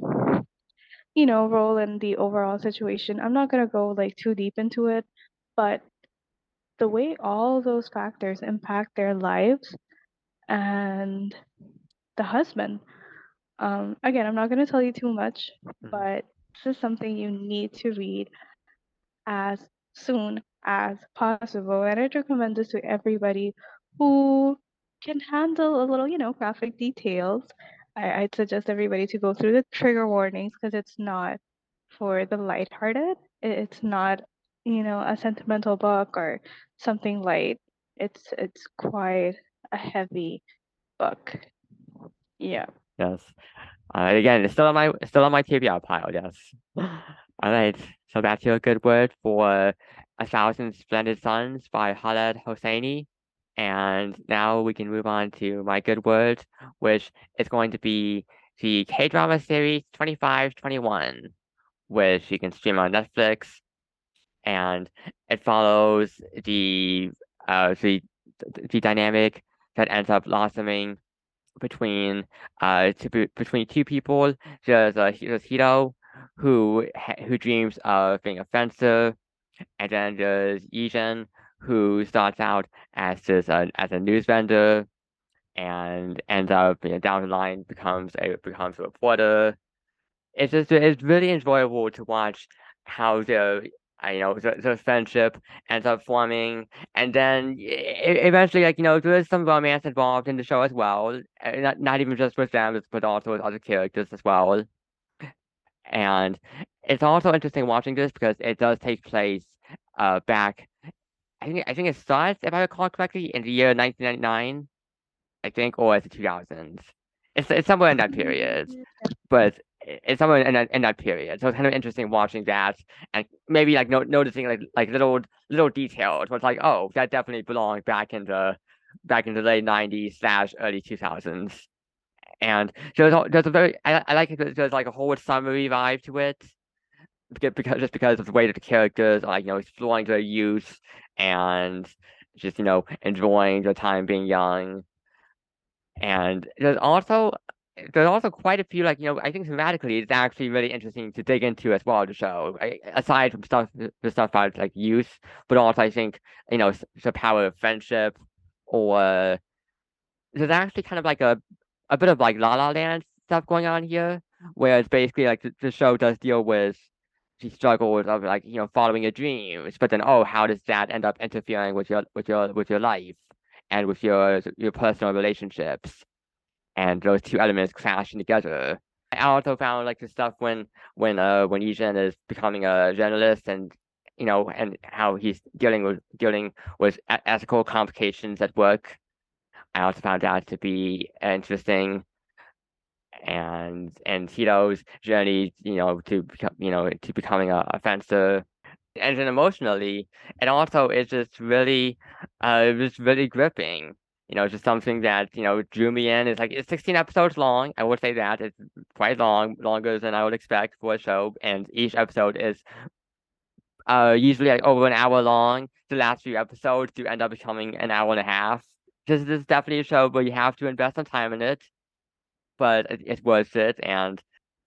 you know role in the overall situation. I'm not gonna go like too deep into it, but the way all those factors impact their lives and the husband. Um, again, I'm not gonna tell you too much, Mm. but this is something you need to read as soon as possible. And I'd recommend this to everybody who can handle a little, you know, graphic details. I, I'd suggest everybody to go through the trigger warnings because it's not for the lighthearted. I- It's not, you know, a sentimental book or something light. It's it's quite a heavy book. Yeah. Yes. Uh, again, it's still on my still on my T B R pile. Yes. All right. So that's your good word for A Thousand Splendid Suns by Khaled Hosseini. And now we can move on to my good word, which is going to be the K drama series Twenty Five Twenty One, which you can stream on Netflix, and it follows the uh the the dynamic that ends up blossoming between uh to be, between two people. There's uh, Hi- there's Hiro, who ha- who dreams of being offensive, and then there's Yijin, who starts out as just a, as a news vendor and ends up, you know, down the line becomes a becomes a reporter. It's just it's really enjoyable to watch how their uh, you know their, their friendship ends up forming, and then e- e- eventually, like you know there is some romance involved in the show as well, uh, not not even just with them, but also with other characters as well. And it's also interesting watching this because it does take place uh back. I think I think it starts, if I recall correctly, in the year nineteen ninety nine, I think, or is it two thousands? It's it's somewhere in that period, but i- it's somewhere in that in that period. So it's kind of interesting watching that and maybe like no, noticing like like little little details where it's like, oh, that definitely belonged back in the back in the late nineties slash early two thousands. And there's al- there's a very I, I like it that there's like a whole summary vibe to it beca- because just because of the way that the characters are like you know exploring their youth and just you know enjoying their time being young. And there's also there's also quite a few like you know I think thematically it's actually really interesting to dig into as well to show I, aside from stuff the the stuff about like youth, but also I think you know s- the power of friendship, or there's actually kind of like a a bit of like La La Land stuff going on here, where it's basically like the, the show does deal with the struggles of like you know following your dreams, but then oh, how does that end up interfering with your with your with your life and with your your personal relationships, and those two elements crashing together. I also found like the stuff when when uh when Yijin is becoming a journalist, and you know and how he's dealing with dealing with e- ethical complications at work. I also found that to be interesting, and and Tito's journey, you know, to become, you know, to becoming a, a fencer, and then emotionally, and also it's just really, uh, just really gripping. You know, just something that you know drew me in. It's like it's sixteen episodes long. I would say that it's quite long, longer than I would expect for a show, and each episode is uh usually like over an hour long. The last few episodes do end up becoming an hour and a half. This this is definitely a show where you have to invest some time in it, but it, it worth it. And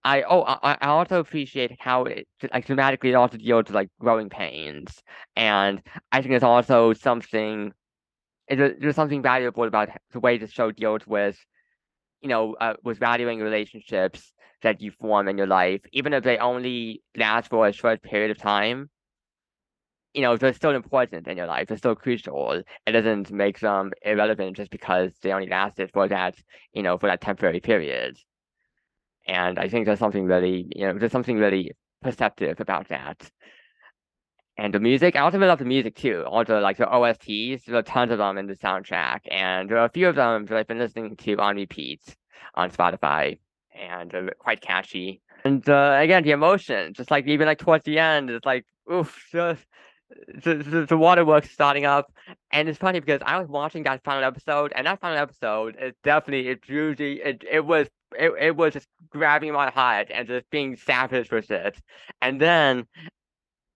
I oh I, I I also appreciate how it th- like thematically it also deals with like growing pains, and I think there's also something it, there- there's something valuable about h- the way the show deals with you know uh, with valuing relationships that you form in your life, even if they only last for a short period of time. You know they're still important in your life. They're still crucial. It doesn't make them irrelevant just because they only lasted for that you know for that temporary period. And I think there's something really, you know, there's something really perceptive about that. And the music, I also love the music too. All the, like, the O S Ts, there are tons of them in the soundtrack. And there are a few of them that I've been listening to on repeat on Spotify. And they're quite catchy. And uh, again, the emotion, just like even like towards the end, it's like, oof, just the, the, the waterworks starting up. And it's funny because I was watching that final episode, and that final episode is definitely, it's usually, it, it was, it, it was just grabbing my heart and just being savage with it. And then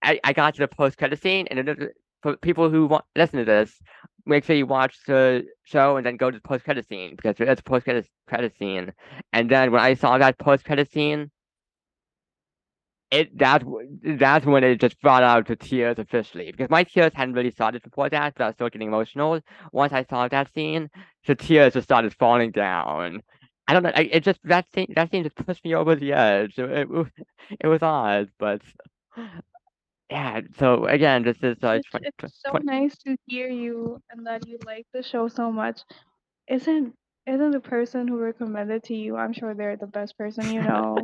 I, I got to the post-credit scene, and it, for people who want, listen to this, make sure you watch the show and then go to the post-credit scene, because it's a post-credit credit scene. And then when I saw that post-credit scene, it that that's when it just brought out the tears officially, because my tears hadn't really started before that, but I was still getting emotional. Once I saw that scene, the tears just started falling down. I don't know. I, it just that scene that scene just pushed me over the edge. It, it, it was odd, but. Yeah, so again, this is... Uh, it's, it's so nice to hear you and that you like the show so much. Isn't isn't the person who recommended to you, I'm sure they're the best person you know.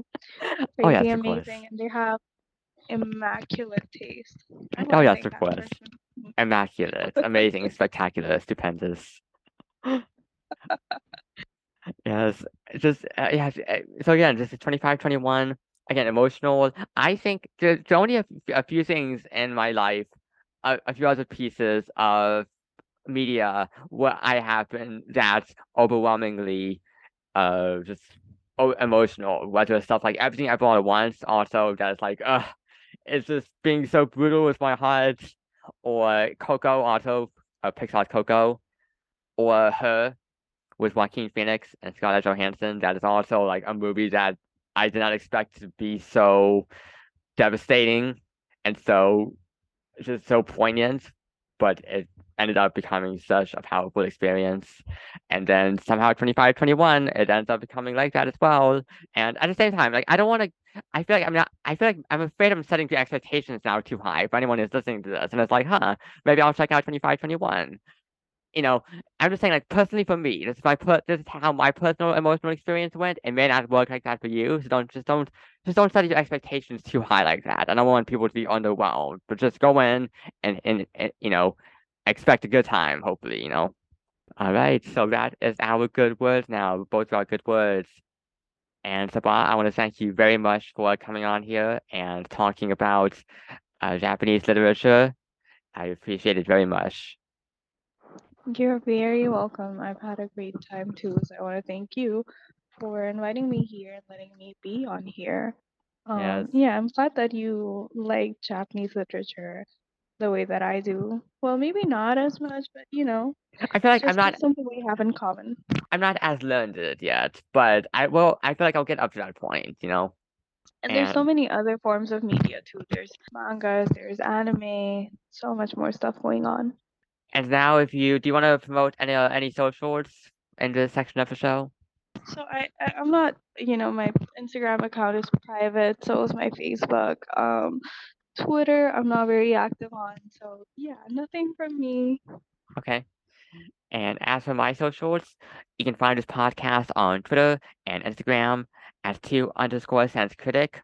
Oh, yes, amazing, of course. And they have immaculate taste. Oh, yes, of course. Person. Immaculate, amazing, spectacular, stupendous. Yes, just, uh, yes. So again, this is twenty-five twenty-one. Again, emotional. I think there's only a, a few things in my life, a, a few other pieces of media where I have been that overwhelmingly uh, just emotional, whether it's stuff like Everything I Bought at Once, also that's like, ugh, it's just being so brutal with my heart, or Coco, also uh, Pixar's Coco, or Her with Joaquin Phoenix and Scarlett Johansson. That is also like a movie that I did not expect to be so devastating and so just so poignant, but it ended up becoming such a powerful experience. And then somehow twenty-five twenty-one, it ends up becoming like that as well. And at the same time, like I don't want to, I feel like I'm not, I feel like I'm afraid I'm setting the expectations now too high for anyone who's listening to this. And it's like, huh, maybe I'll check out twenty-five twenty-one. You know, I'm just saying, like, personally for me, this is my per- this is how my personal emotional experience went. It may not work like that for you, so don't just don't just don't set your expectations too high like that. I don't want people to be underwhelmed, but just go in and, and, and you know, expect a good time. Hopefully, you know. All right, so that is our good words now. Both of our good words. And Sabah, I want to thank you very much for coming on here and talking about uh, Japanese literature. I appreciate it very much. You're very welcome. I've had a great time too, so I want to thank you for inviting me here and letting me be on here. Um, yes. Yeah, I'm glad that you like Japanese literature the way that I do. Well, maybe not as much, but you know, I feel like I'm not something we have in common. I'm not as learned yet, but I will. I feel like I'll get up to that point, you know. And, and there's so many other forms of media too. There's mangas, there's anime, so much more stuff going on. And now, if you do, you want to promote any uh, any socials in this section of the show? So I, I I'm not, you know, my Instagram account is private, so is my Facebook, um, Twitter. I'm not very active on, so yeah, nothing from me. Okay. And as for my socials, you can find this podcast on Twitter and Instagram at two underscore Sands Critic.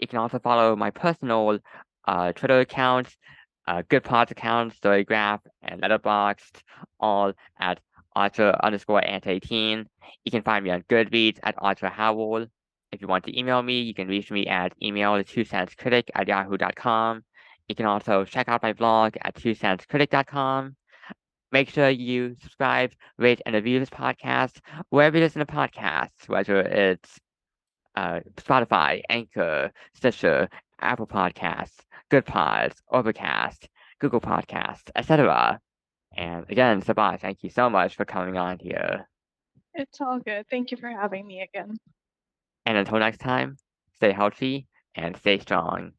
You can also follow my personal uh Twitter account. Uh, Good Pods account, Storygraph, and Letterboxd, all at Archer underscore Ant eighteen. You can find me on Goodreads at Archer Howell. If you want to email me, you can reach me at email the Two Sands Critic at yahoo dot com. You can also check out my blog at two sands critic dot com. Make sure you subscribe, rate, and review this podcast wherever you listen to podcasts, whether it's uh, Spotify, Anchor, Stitcher, Apple Podcasts, Good Pods, Overcast, Google Podcasts, et cetera. And again, Sabah, thank you so much for coming on here. It's all good. Thank you for having me again. And until next time, stay healthy and stay strong.